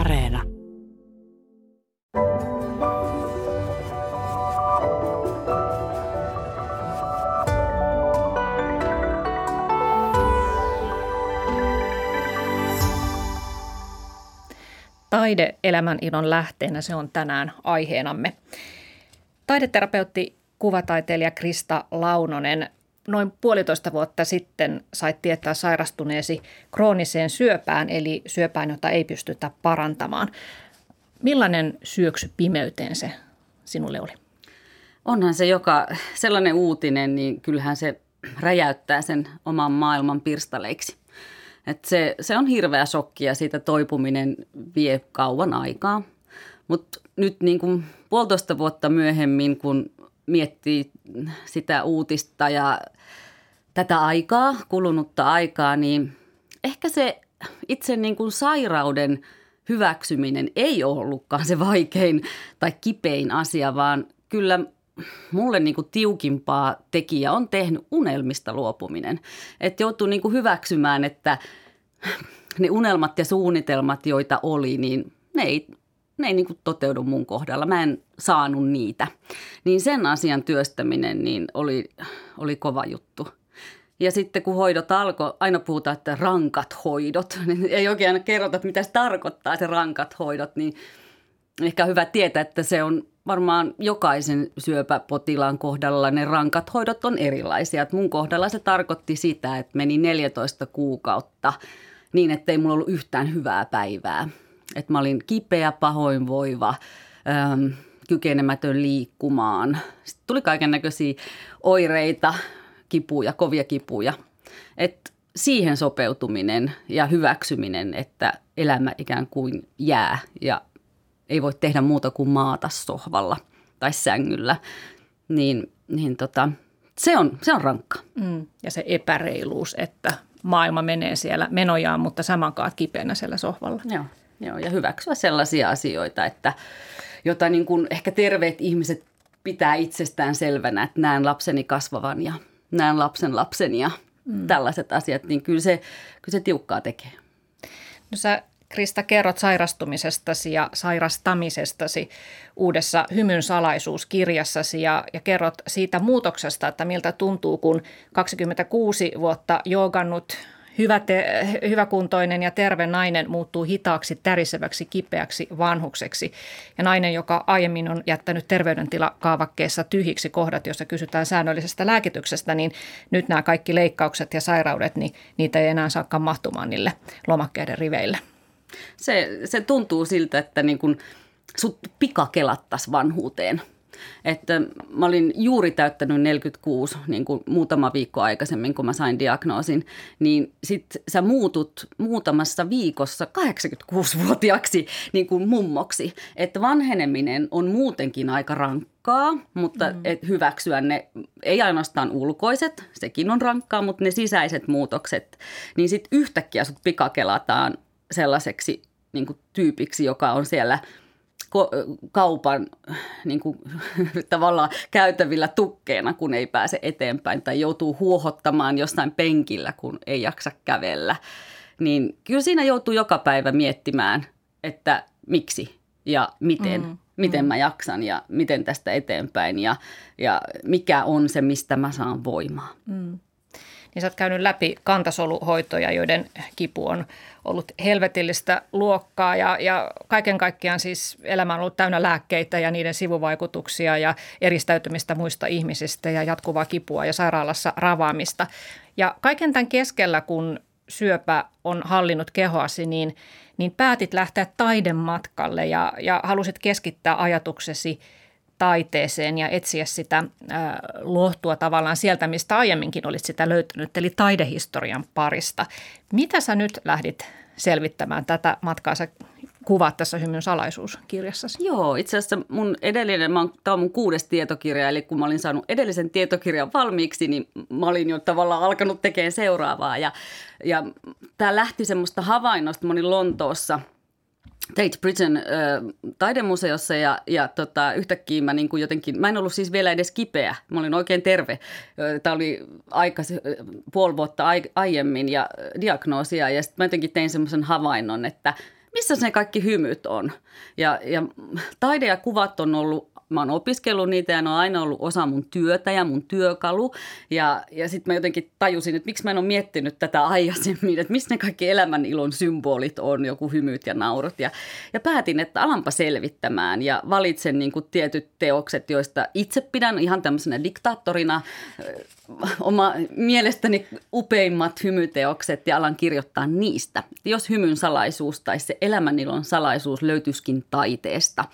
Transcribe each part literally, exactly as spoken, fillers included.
Areena. Taide elämän ilon lähteenä, se on tänään aiheenamme. Taideterapeutti, kuvataiteilija Krista Launonen, noin puolitoista vuotta sitten sait tietää sairastuneesi krooniseen syöpään, eli syöpään, jota ei pystytä parantamaan. Millainen syöksy pimeyteen se sinulle oli? Onhan se joka sellainen uutinen, niin kyllähän se räjäyttää sen oman maailman pirstaleiksi. Et se, se on hirveä shokki ja siitä toipuminen vie kauan aikaa. Mutta nyt niin kun puolitoista vuotta myöhemmin, kun miettii sitä uutista ja tätä aikaa, kulunutta aikaa, niin ehkä se itse niin kuin sairauden hyväksyminen ei ole ollutkaan se vaikein tai kipein asia, vaan kyllä mulle niin kuin tiukimpaa tekijä on tehnyt unelmista luopuminen. Että joutui niin kuin hyväksymään, että ne unelmat ja suunnitelmat, joita oli, niin ne ei... Ne ei niin kuin toteudu mun kohdalla. Mä en saanut niitä. Niin sen asian työstäminen niin oli, oli kova juttu. Ja sitten kun hoidot alkoi, aina puhutaan, että rankat hoidot. Ei oikein aina kerrota, mitä se tarkoittaa se rankat hoidot. Niin ehkä on hyvä tietää, että se on varmaan jokaisen syöpäpotilaan kohdalla ne rankat hoidot on erilaisia. Et mun kohdalla se tarkoitti sitä, että meni neljätoista kuukautta niin, että ei mulla ollut yhtään hyvää päivää. Että mä olin kipeä, pahoinvoiva, ähm, kykenemätön liikkumaan. Sitten tuli kaikennäköisiä oireita, kipuja, kovia kipuja. Et siihen sopeutuminen ja hyväksyminen, että elämä ikään kuin jää ja ei voi tehdä muuta kuin maata sohvalla tai sängyllä, niin, niin tota, se on, se on rankka. Mm, ja se epäreiluus, että maailma menee siellä menojaan, mutta samankaan kipeänä siellä sohvalla. Joo. Joo, ja hyväksyä sellaisia asioita, että, jota niin kuin ehkä terveet ihmiset pitää itsestään selvänä, että näen lapseni kasvavan ja näen lapsen lapseni ja mm. tällaiset asiat, niin kyllä se, kyllä se tiukkaa tekee. No sä, Krista, kerrot sairastumisestasi ja sairastamisestasi uudessa Hymyn salaisuuskirjassasi ja, ja kerrot siitä muutoksesta, että miltä tuntuu, kun kaksikymmentäkuusi vuotta joogannut Hyvä te, hyväkuntoinen ja terve nainen muuttuu hitaaksi, täriseväksi, kipeäksi vanhukseksi. Ja nainen, joka aiemmin on jättänyt terveydentilakaavakkeessa tyhjiksi kohdat, joissa kysytään säännöllisestä lääkityksestä, niin nyt nämä kaikki leikkaukset ja sairaudet, niin niitä ei enää saakaan mahtumaan niille lomakkeiden riveille. Se, se tuntuu siltä, että niin kun sut pikakelattaisi vanhuuteen. Että mä olin juuri täyttänyt neljäkymmentäkuusi, niin kuin muutama viikko aikaisemmin, kun mä sain diagnoosin, niin sit sä muutut muutamassa viikossa kahdeksankymmentäkuusivuotiaaksi niin kuin mummoksi. Että vanheneminen on muutenkin aika rankkaa, mutta mm. et hyväksyä ne, ei ainoastaan ulkoiset, sekin on rankkaa, mutta ne sisäiset muutokset, niin sit yhtäkkiä sut pikakelataan sellaiseksi niin kuin tyypiksi, joka on siellä kaupan niin kuin, tavallaan käytävillä tukkeena, kun ei pääse eteenpäin tai joutuu huohottamaan jossain penkillä, kun ei jaksa kävellä. Niin kyllä siinä joutuu joka päivä miettimään, että miksi ja miten, mm-hmm. miten mä jaksan ja miten tästä eteenpäin ja, ja mikä on se, mistä mä saan voimaa. Mm. Niin sä oot käynyt läpi kantasoluhoitoja, joiden kipu on ollut helvetillistä luokkaa ja, ja kaiken kaikkiaan siis elämä on ollut täynnä lääkkeitä ja niiden sivuvaikutuksia ja eristäytymistä muista ihmisistä ja jatkuvaa kipua ja sairaalassa ravaamista. Ja kaiken tämän keskellä, kun syöpä on hallinnut kehoasi, niin, niin päätit lähteä taidematkalle ja, ja halusit keskittää ajatuksesi taiteeseen ja etsiä sitä ää, lohtua tavallaan sieltä, mistä aiemminkin olit sitä löytänyt, eli taidehistorian parista. Mitä sä nyt lähdit selvittämään tätä matkaa? Sä kuvaat tässä Hymyn salaisuuskirjassasi. Joo, itse asiassa mun edellinen, mä oon, tämä on mun kuudes tietokirja, eli kun mä olin saanut edellisen tietokirjan valmiiksi, niin mä olin jo tavallaan alkanut tekemään seuraavaa. Ja, ja tämä lähti semmoista havainnosta, mä olin Lontoossa Tate Britain äh, taidemuseossa ja, ja tota, yhtäkkiä mä niin kuin jotenkin, mä en ollut siis vielä edes kipeä, mä olin oikein terve. Tämä oli aika, puoli vuotta aiemmin ja diagnoosia ja sitten mä jotenkin tein semmoisen havainnon, että missä ne kaikki hymyt on? Ja, ja taide ja kuvat on ollut, mä oon opiskellut niitä ja ne on aina ollut osa mun työtä ja mun työkalu. Ja, ja sitten mä jotenkin tajusin, että miksi mä en ole miettinyt tätä aikaisemmin, että missä ne kaikki elämän ilon symbolit on, joku hymyt ja naurut. Ja, ja päätin, että alanpa selvittämään ja valitsen niin kuin tietyt teokset, joista itse pidän ihan tämmöisenä diktaattorina oma mielestäni upeimmat hymyteokset ja alan kirjoittaa niistä. Jos hymyn salaisuus tai se elämänilon salaisuus löytyisikin taiteesta.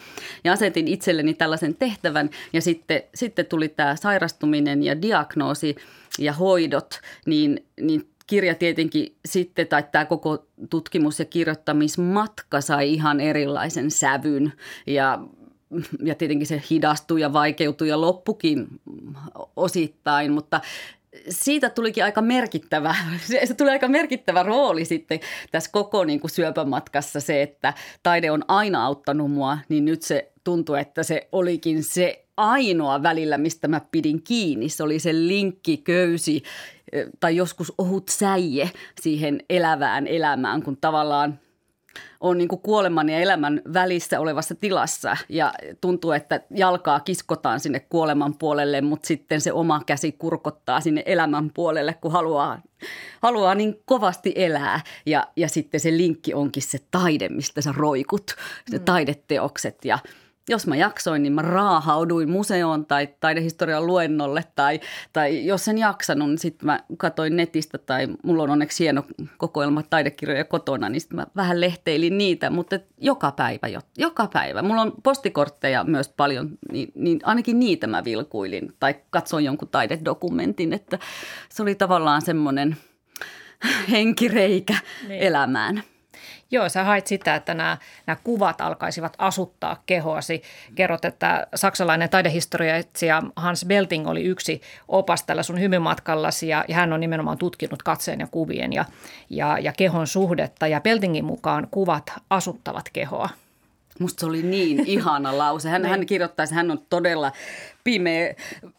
Ja asetin itselleni tällaisen tehtävän ja sitten, sitten tuli tämä sairastuminen ja diagnoosi ja hoidot, niin, niin kirja tietenkin sitten tai tämä koko tutkimus- ja kirjoittamismatka sai ihan erilaisen sävyn ja Ja tietenkin se hidastui ja vaikeutui ja loppukin osittain, mutta siitä tulikin aika merkittävä, se tuli aika merkittävä rooli sitten tässä koko niin kuin syöpämatkassa se, että taide on aina auttanut mua, niin nyt se tuntui, että se olikin se ainoa välillä, mistä mä pidin kiinni. Se oli se linkki, köysi tai joskus ohut säie siihen elävään elämään, kun tavallaan on niin kuin kuoleman ja elämän välissä olevassa tilassa ja tuntuu, että jalkaa kiskotaan sinne kuoleman puolelle, mutta sitten se oma käsi kurkottaa sinne elämän puolelle, kun haluaa, haluaa niin kovasti elää. Ja, ja sitten se linkki onkin se taide, mistä sä roikut, se taideteokset ja jos mä jaksoin, niin mä raahauduin museoon tai taidehistorian luennolle tai, tai jos en jaksanut, niin sitten mä katsoin netistä tai mulla on onneksi hieno kokoelma taidekirjoja kotona, niin sitten mä vähän lehteilin niitä, mutta joka päivä, joka päivä. Mulla on postikortteja myös paljon, niin, niin ainakin niitä mä vilkuilin tai katsoin jonkun taidedokumentin, että se oli tavallaan semmoinen henkireikä niin elämään. Joo, sä hait sitä, että nämä, nämä kuvat alkaisivat asuttaa kehoasi. Kerrot, että saksalainen taidehistoriatsija Hans Belting oli yksi opas tällä sun hymymatkallasi ja, ja hän on nimenomaan tutkinut katseen ja kuvien ja, ja, ja kehon suhdetta. Ja Beltingin mukaan kuvat asuttavat kehoa. Musta se oli niin ihana lause. Hän, hän kirjoittaisi, hän on todella pimeä,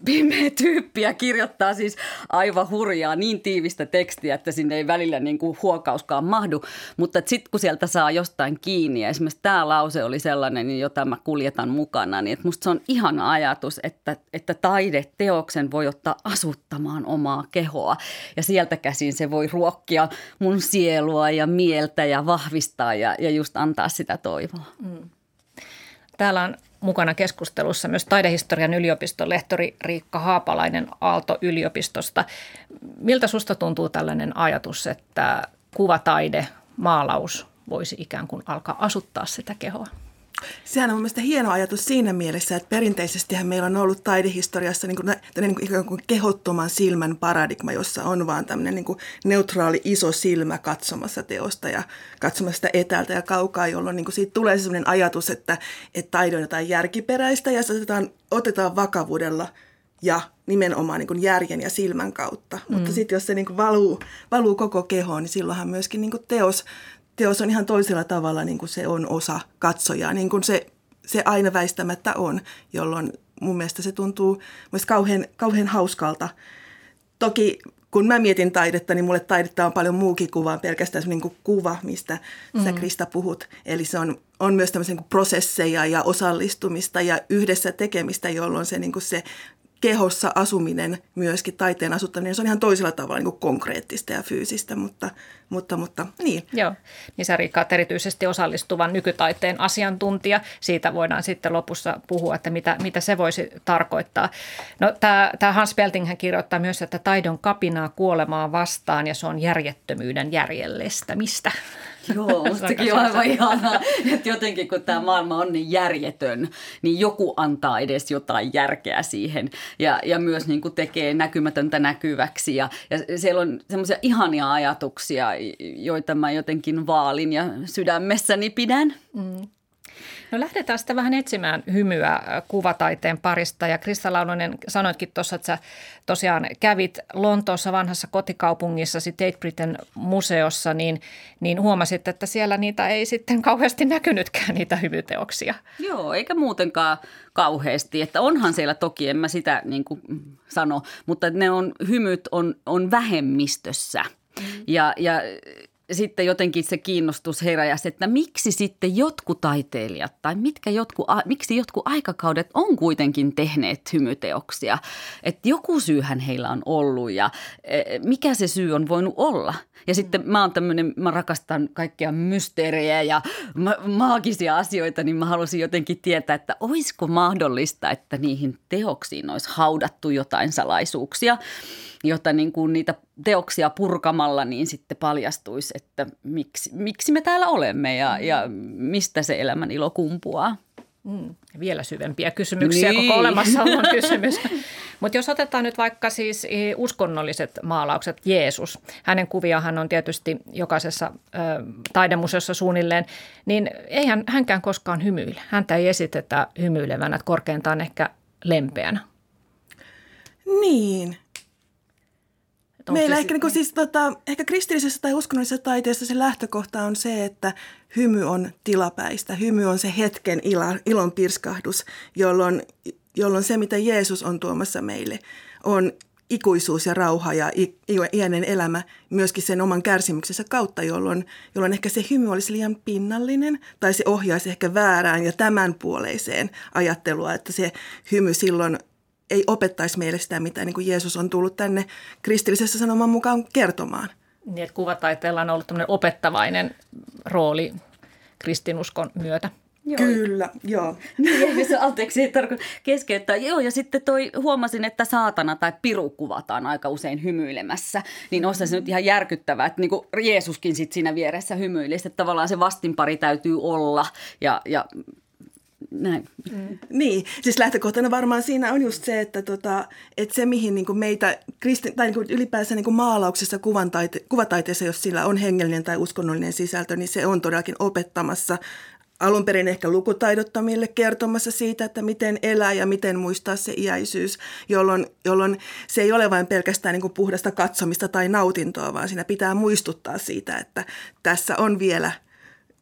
pimeä tyyppi ja kirjoittaa siis aivan hurjaa niin tiivistä tekstiä, että sinne ei välillä niin kuin huokauskaan mahdu. Mutta sitten kun sieltä saa jostain kiinni ja esimerkiksi tämä lause oli sellainen, jota mä kuljetan mukana, niin että musta se on ihana ajatus, että, että taideteoksen voi ottaa asuttamaan omaa kehoa ja sieltä käsin se voi ruokkia mun sielua ja mieltä ja vahvistaa ja, ja just antaa sitä toivoa. Mm. Täällä on mukana keskustelussa myös taidehistorian yliopiston lehtori Riikka Haapalainen Aalto-yliopistosta. Miltä susta tuntuu tällainen ajatus, että kuvataide, maalaus voisi ikään kuin alkaa asuttaa sitä kehoa? Sehän on mun mielestä hieno ajatus siinä mielessä, että perinteisestihän meillä on ollut taidehistoriassa niin kuin, niin kuin, ikään kuin kehottoman silmän paradigma, jossa on vaan tämmöinen niin kuin neutraali iso silmä katsomassa teosta ja katsomassa sitä etäältä ja kaukaa, jolloin niin kuin siitä tulee sellainen ajatus, että, että taide on jotain järkiperäistä ja se otetaan, otetaan vakavuudella ja nimenomaan niin kuin järjen ja silmän kautta. Mm. Mutta sitten jos se niin kuin valuu, valuu koko kehoon, niin silloinhan myöskin niin kuin teos... Teos on ihan toisella tavalla, niin kuin se on osa katsojaa, niin kuin se, se aina väistämättä on, jolloin mun mielestä se tuntuu myös kauhean, kauhean hauskalta. Toki kun mä mietin taidetta, niin mulle taidetta on paljon muukin kuvaa, pelkästään niin kuin kuva, mistä mm. sä Krista puhut. Eli se on, on myös tämmöisen kuin prosesseja ja osallistumista ja yhdessä tekemistä, jolloin se, niin kuin se kehossa asuminen, myöskin taiteen asuttaminen, se on ihan toisella tavalla niin kuin konkreettista ja fyysistä, mutta, mutta, mutta niin. Joo, niin sä Riikka olet erityisesti osallistuvan nykytaiteen asiantuntija. Siitä voidaan sitten lopussa puhua, että mitä, mitä se voisi tarkoittaa. No tämä Hans Belting hän kirjoittaa myös, että taide on kapinaa kuolemaa vastaan ja se on järjettömyyden järjellistämistä. Joo, mustakin on aivan ihanaa, että jotenkin kun tämä maailma on niin järjetön, niin joku antaa edes jotain järkeä siihen ja, ja myös niin kuin tekee näkymätöntä näkyväksi. Ja, ja siellä on semmoisia ihania ajatuksia, joita mä jotenkin vaalin ja sydämessäni pidän. Mm. No lähdetään sitten vähän etsimään hymyä kuvataiteen parista ja Krista Launonen sanoitkin tuossa, että sä tosiaan kävit Lontoossa vanhassa kotikaupungissasi Tate Britain museossa, niin, niin huomasit, että siellä niitä ei sitten kauheasti näkynytkään niitä hymyteoksia. Joo, eikä muutenkaan kauheasti, että onhan siellä toki, en mä sitä niin kuin sano, mutta ne on, hymyt on, on vähemmistössä ja, ja sitten jotenkin se kiinnostus heräsi, että miksi sitten jotkut taiteilijat tai mitkä jotkut, miksi jotkut aikakaudet on kuitenkin tehneet hymyteoksia. Että joku syyhän heillä on ollut ja mikä se syy on voinut olla. Ja sitten mä oon tämmöinen, mä rakastan kaikkia mysteerejä ja ma- maagisia asioita, niin mä halusin jotenkin tietää, että olisiko mahdollista, että niihin teoksiin olisi haudattu jotain salaisuuksia, jota niin kuin niitä teoksia purkamalla niin sitten paljastuisi, että miksi, miksi me täällä olemme ja, ja mistä se elämän ilo kumpuaa. Mm. Vielä syvempiä kysymyksiä, niin. Koko olemassa on kysymys. Mutta jos otetaan nyt vaikka siis uskonnolliset maalaukset, Jeesus, hänen kuviahan on tietysti jokaisessa ö, taidemuseossa suunnilleen, niin eihän hänkään koskaan hymyile. Häntä ei esitetä hymyilevänä, korkeintaan ehkä lempeänä. Niin. Meillä ehkä, niin kuin, siis, tota, ehkä kristillisessä tai uskonnollisessa taiteessa se lähtökohta on se, että hymy on tilapäistä. Hymy on se hetken ila, ilon pirskahdus, jolloin, jolloin se, mitä Jeesus on tuomassa meille, on ikuisuus ja rauha ja iäinen elämä myöskin sen oman kärsimyksensä kautta, jolloin, jolloin ehkä se hymy olisi liian pinnallinen tai se ohjaisi ehkä väärään ja tämän puoleiseen ajattelua, että se hymy silloin ei opettaisi meille sitä, mitä niin kuin Jeesus on tullut tänne kristillisessä sanoman mukaan kertomaan. Niin, että kuvataiteella on ollut tämmöinen opettavainen rooli kristinuskon myötä. Joo. Kyllä, joo. Niin, se, anteeksi, ei tarkoita keskeyttää. Joo, ja sitten toi, huomasin, että saatana tai piru kuvataan aika usein hymyilemässä. Niin olisi se nyt ihan järkyttävää, että niin kuin Jeesuskin sit siinä vieressä hymyilisi, että tavallaan se vastinpari täytyy olla ja... ja näin. Mm. Niin, siis lähtökohtana varmaan siinä on just se, että, tota, että se mihin niin kuin meitä kristi- tai niin kuin ylipäänsä niin kuin maalauksessa, kuvantaite- kuvataiteessa, jos sillä on hengellinen tai uskonnollinen sisältö, niin se on todellakin opettamassa alun perin ehkä lukutaidottomille, kertomassa siitä, että miten elää ja miten muistaa se iäisyys, jolloin, jolloin se ei ole vain pelkästään niin kuin puhdasta katsomista tai nautintoa, vaan siinä pitää muistuttaa siitä, että tässä on vielä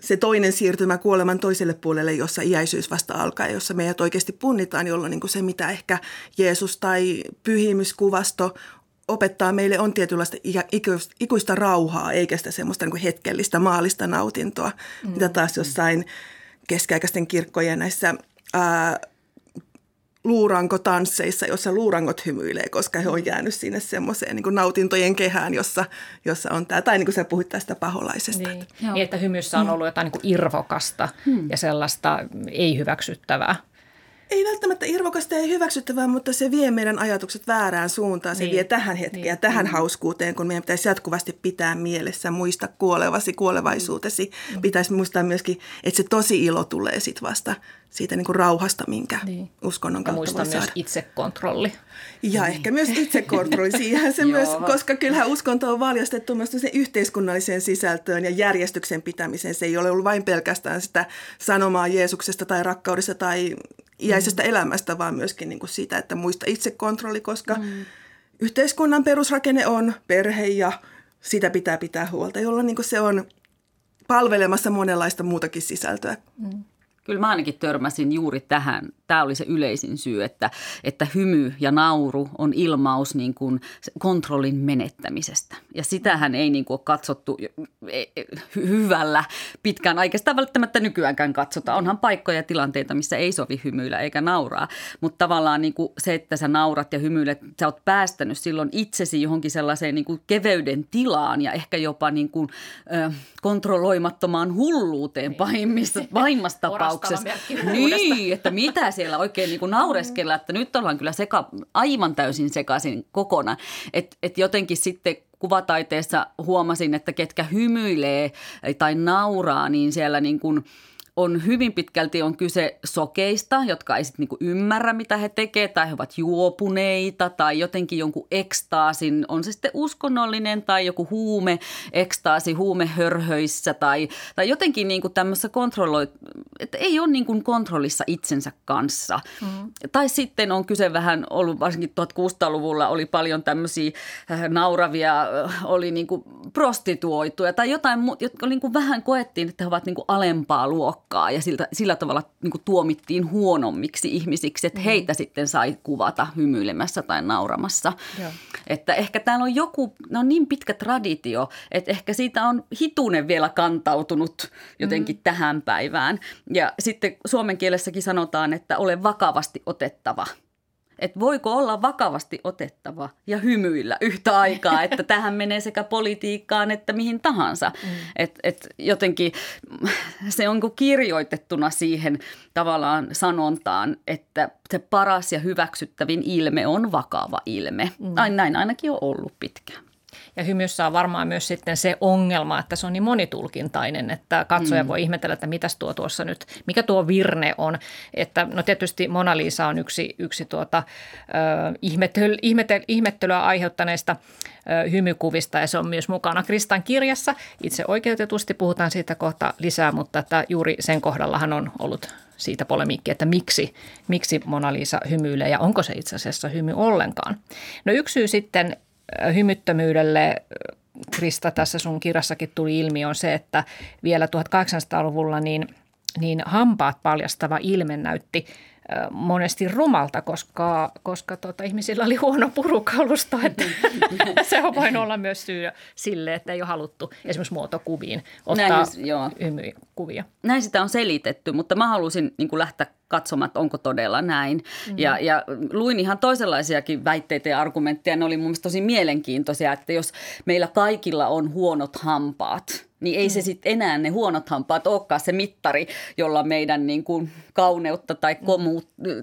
se toinen siirtymä kuoleman toiselle puolelle, jossa iäisyys vasta alkaa, jossa meidät oikeasti punnitaan, jolloin niin kuin se, mitä ehkä Jeesus tai pyhimyskuvasto opettaa meille, on tietynlaista ikuista rauhaa, eikä sitä semmoista niin kuin hetkellistä, maallista nautintoa, mm. mitä taas jossain keskiaikaisten kirkkojen näissä ää, luurankotansseissa, jossa luurangot hymyilee, koska he on jäänyt sinne semmoiseen niin kuin nautintojen kehään, jossa, jossa on tämä, tai niin kuin sä puhuit tästä paholaisesta. Niin, niin että hymyssä on ollut jotain niin kuin irvokasta hmm. ja sellaista ei hyväksyttävää. Ei välttämättä irvokasta ja hyväksyttävää, mutta se vie meidän ajatukset väärään suuntaan. Se niin, vie tähän hetkeen niin, tähän niin. hauskuuteen, kun meidän pitäisi jatkuvasti pitää mielessä, muista kuolevasi, kuolevaisuutesi. Mm. Pitäisi muistaa myöskin, että se tosi ilo tulee sit vasta siitä niin kuin rauhasta, minkä niin. uskonnon kautta muista myös saada. Itsekontrolli. Ja niin. ehkä myös itsekontrolli siihen se myös, koska kyllähän uskonto on valjastettu myös sen yhteiskunnalliseen sisältöön ja järjestyksen pitämiseen. Se ei ole ollut vain pelkästään sitä sanomaa Jeesuksesta tai rakkaudesta tai iäisestä mm. elämästä, vaan myöskin niin kuin sitä, että muista itsekontrolli, koska mm. yhteiskunnan perusrakenne on perhe ja sitä pitää pitää huolta, jolloin niin kuin se on palvelemassa monenlaista muutakin sisältöä. Mm. Kyllä mä ainakin törmäsin juuri tähän. Tämä oli se yleisin syy, että, että hymy ja nauru on ilmaus niin kuin kontrollin menettämisestä. Ja sitähän ei niin kuin ole katsottu hyvällä pitkään aikaa. Sitä välttämättä nykyäänkään katsotaan. Onhan paikkoja ja tilanteita, missä ei sovi hymyillä eikä nauraa. Mutta tavallaan niin kuin se, että sä naurat ja hymyilet, sä oot päästänyt silloin itsesi johonkin sellaiseen niin kuin keveyden tilaan ja ehkä jopa niin kuin, äh, kontrolloimattomaan hulluuteen pahimmissa, pahimmassa tapauksessa. Niin, että mitä siellä oikein niin kuin naureskella, että nyt ollaan kyllä seka, aivan täysin sekaisin kokonaan. Että et jotenkin sitten kuvataiteessa huomasin, että ketkä hymyilee tai nauraa, niin siellä niin kuin on hyvin pitkälti on kyse sokeista, jotka ei sitten niin kuin ymmärrä, mitä he tekevät, tai he ovat juopuneita tai jotenkin jonkun ekstaasin, on se sitten uskonnollinen tai joku huume, ekstaasi huumehörhöissä tai, tai jotenkin niin kuin tämmöisessä kontrolloi, että ei ole niin kuin kontrollissa itsensä kanssa. Mm. Tai sitten on kyse vähän ollut, varsinkin tuhatkuusisataaluvulla oli paljon tämmöisiä nauravia, oli niin kuin prostituoituja tai jotain, jotka niin kuin vähän koettiin, että he ovat niin kuin alempaa luokkaa ja siltä, sillä tavalla niin kuin tuomittiin huonommiksi ihmisiksi, että heitä mm. sitten sai kuvata hymyilemässä tai nauramassa. Joo. Että ehkä täällä on joku, ne on niin pitkä traditio, että ehkä siitä on hitunen vielä kantautunut jotenkin mm. tähän päivään. Ja sitten suomen kielessäkin sanotaan, että ole vakavasti otettava. Että voiko olla vakavasti otettava ja hymyillä yhtä aikaa, että tähän menee sekä politiikkaan että mihin tahansa. Mm. Että et jotenkin se onko kirjoitettuna siihen tavallaan sanontaan, että se paras ja hyväksyttävin ilme on vakava ilme. Mm. Ai, näin ainakin on ollut pitkään. Ja hymyssä on varmaan myös sitten se ongelma, että se on niin monitulkintainen, että katsoja mm. voi ihmetellä, että mitäs tuo tuossa nyt, mikä tuo virne on. Että no tietysti Mona Lisa on yksi, yksi tuota, ö, ihmetel, ihmetel, ihmettelyä aiheuttaneista ö, hymykuvista ja se on myös mukana Kristan kirjassa. Itse oikeutetusti puhutaan siitä kohta lisää, mutta että juuri sen kohdallahan on ollut siitä polemiikki, että miksi, miksi Mona Lisa hymyilee ja onko se itse asiassa hymy ollenkaan. No yksi syy sitten hymyttömyydelle, Krista, tässä sun kirjassakin tuli ilmi, on se, että vielä tuhatkahdeksansataaluvulla niin, niin hampaat paljastava ilme näytti monesti rumalta, koska, koska tota, ihmisillä oli huono purukalusto. Että se on voinut olla myös syy sille, että ei ole haluttu esimerkiksi muotokuviin ottaa hymykuvia. Näin sitä on selitetty, mutta mä halusin niin kuin lähteä katsomaan, että onko todella näin. Mm-hmm. Ja, ja luin ihan toisenlaisiakin väitteitä ja argumentteja. Ne oli mun mielestä tosi mielenkiintoisia, että jos meillä kaikilla on huonot hampaat, niin ei se sitten enää ne huonot hampaat olekaan se mittari, jolla meidän niin kuin kauneutta tai komu,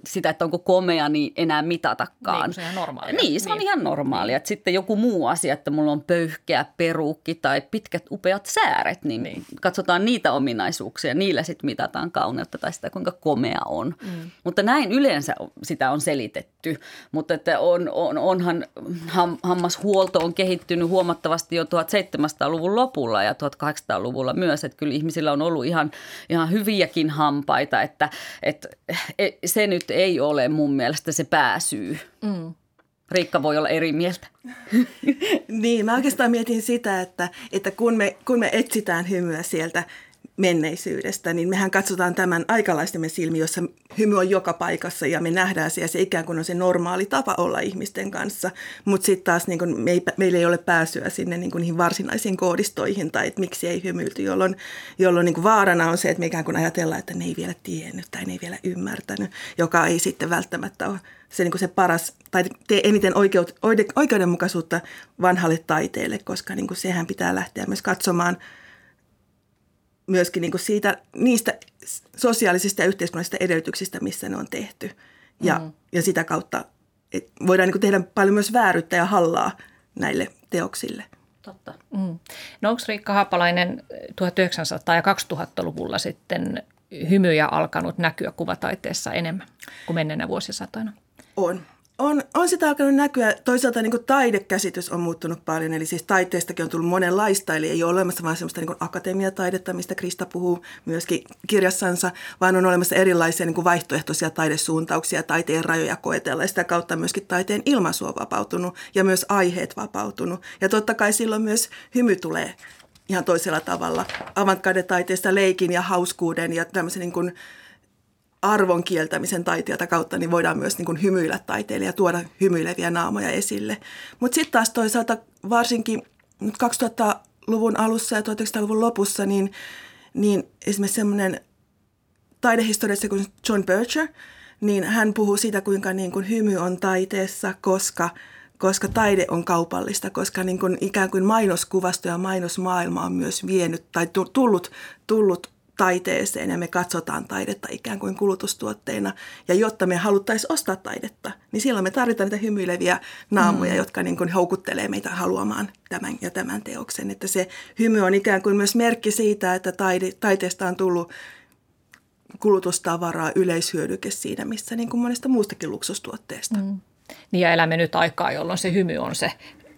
sitä, että onko komea, niin enää mitatakaan. Niin, se on ihan normaalia. Niin, se on niin. ihan normaalia. Että sitten joku muu asia, että mulla on pöyhkeä peruukki tai pitkät upeat sääret, niin, niin katsotaan niitä ominaisuuksia. Niillä sitten mitataan kauneutta tai sitä, kuinka komea on. Mm. Mutta näin yleensä sitä on selitetty. Mutta että on, on, onhan ham, hammashuolto on kehittynyt huomattavasti jo seitsemäntoistasataluvun lopulla ja kahdeksantoistasadanluvulla myös, että kyllä ihmisillä on ollut ihan, ihan hyviäkin hampaita, että, että se nyt ei ole mun mielestä se pääsyy. Mm. Riikka voi olla eri mieltä. Niin, mä oikeastaan mietin sitä, että, että kun, me, kun me etsitään hymyä sieltä menneisyydestä, niin mehän katsotaan tämän aikalaistemme silmiin, jossa hymy on joka paikassa ja me nähdään se ja se ikään kuin on se normaali tapa olla ihmisten kanssa, mutta sitten taas niin kun me ei, meillä ei ole pääsyä sinne niin kun niihin varsinaisiin koodistoihin tai että miksi ei hymyilty, jolloin, jolloin niin kun vaarana on se, että me ikään kuin ajatellaan, että ne ei vielä tiennyt tai ne ei vielä ymmärtänyt, joka ei sitten välttämättä ole se, niin kun se paras tai tee eniten oikeudenmukaisuutta vanhalle taiteelle, koska niin kun sehän pitää lähteä myös katsomaan myöskin niin kuin siitä, niistä sosiaalisista ja yhteiskunnallisista edellytyksistä, missä ne on tehty. Ja, mm. ja sitä kautta voidaan niin kuin tehdä paljon myös vääryyttä ja hallaa näille teoksille. Totta. Mm. No onko Riikka Haapalainen tuhatyhdeksänsataa- ja kaksituhattaluvulla sitten hymyjä alkanut näkyä kuvataiteessa enemmän kuin menneenä vuosisatoina? On. On, on sitä alkanut näkyä. Toisaalta niin kuin taidekäsitys on muuttunut paljon, eli siis taiteestakin on tullut monenlaista, eli ei ole olemassa vain sellaista niin kuin akatemiataidetta, mistä Krista puhuu myöskin kirjassansa, vaan on olemassa erilaisia niin kuin vaihtoehtoisia taidesuuntauksia, taiteen rajoja koetella, ja sitä kautta myöskin taiteen ilmaisu on vapautunut ja myös aiheet vapautunut. Ja totta kai silloin myös hymy tulee ihan toisella tavalla. Avantgarde-taiteesta leikin ja hauskuuden ja tämmöisen niin kuin arvon kieltämisen taiteelta kautta, niin voidaan myös niin kuin hymyillä taiteille ja tuoda hymyileviä naamoja esille. Mutta sitten taas toisaalta varsinkin nyt kaksituhattaluvun alussa ja tuhatyhdeksänsataaluvun lopussa, niin, niin esimerkiksi semmoinen taidehistoriassa kuin John Bircher, niin hän puhuu siitä, kuinka niin kuin hymy on taiteessa, koska, koska taide on kaupallista, koska niin kuin ikään kuin mainoskuvasto ja mainosmaailma on myös vienyt tai tullut, tullut taiteeseen ja me katsotaan taidetta ikään kuin kulutustuotteina. Ja jotta me haluttaisiin ostaa taidetta, niin silloin me tarvitaan niitä hymyileviä naamoja, mm. jotka niin kuin houkuttelee meitä haluamaan tämän ja tämän teoksen. Että se hymy on ikään kuin myös merkki siitä, että taide, taiteesta on tullut kulutustavaraa, yleishyödyke siinä, missä niin kuin monesta muustakin luksustuotteesta. Mm. Niin ja elämme nyt aikaa, jolloin se hymy on se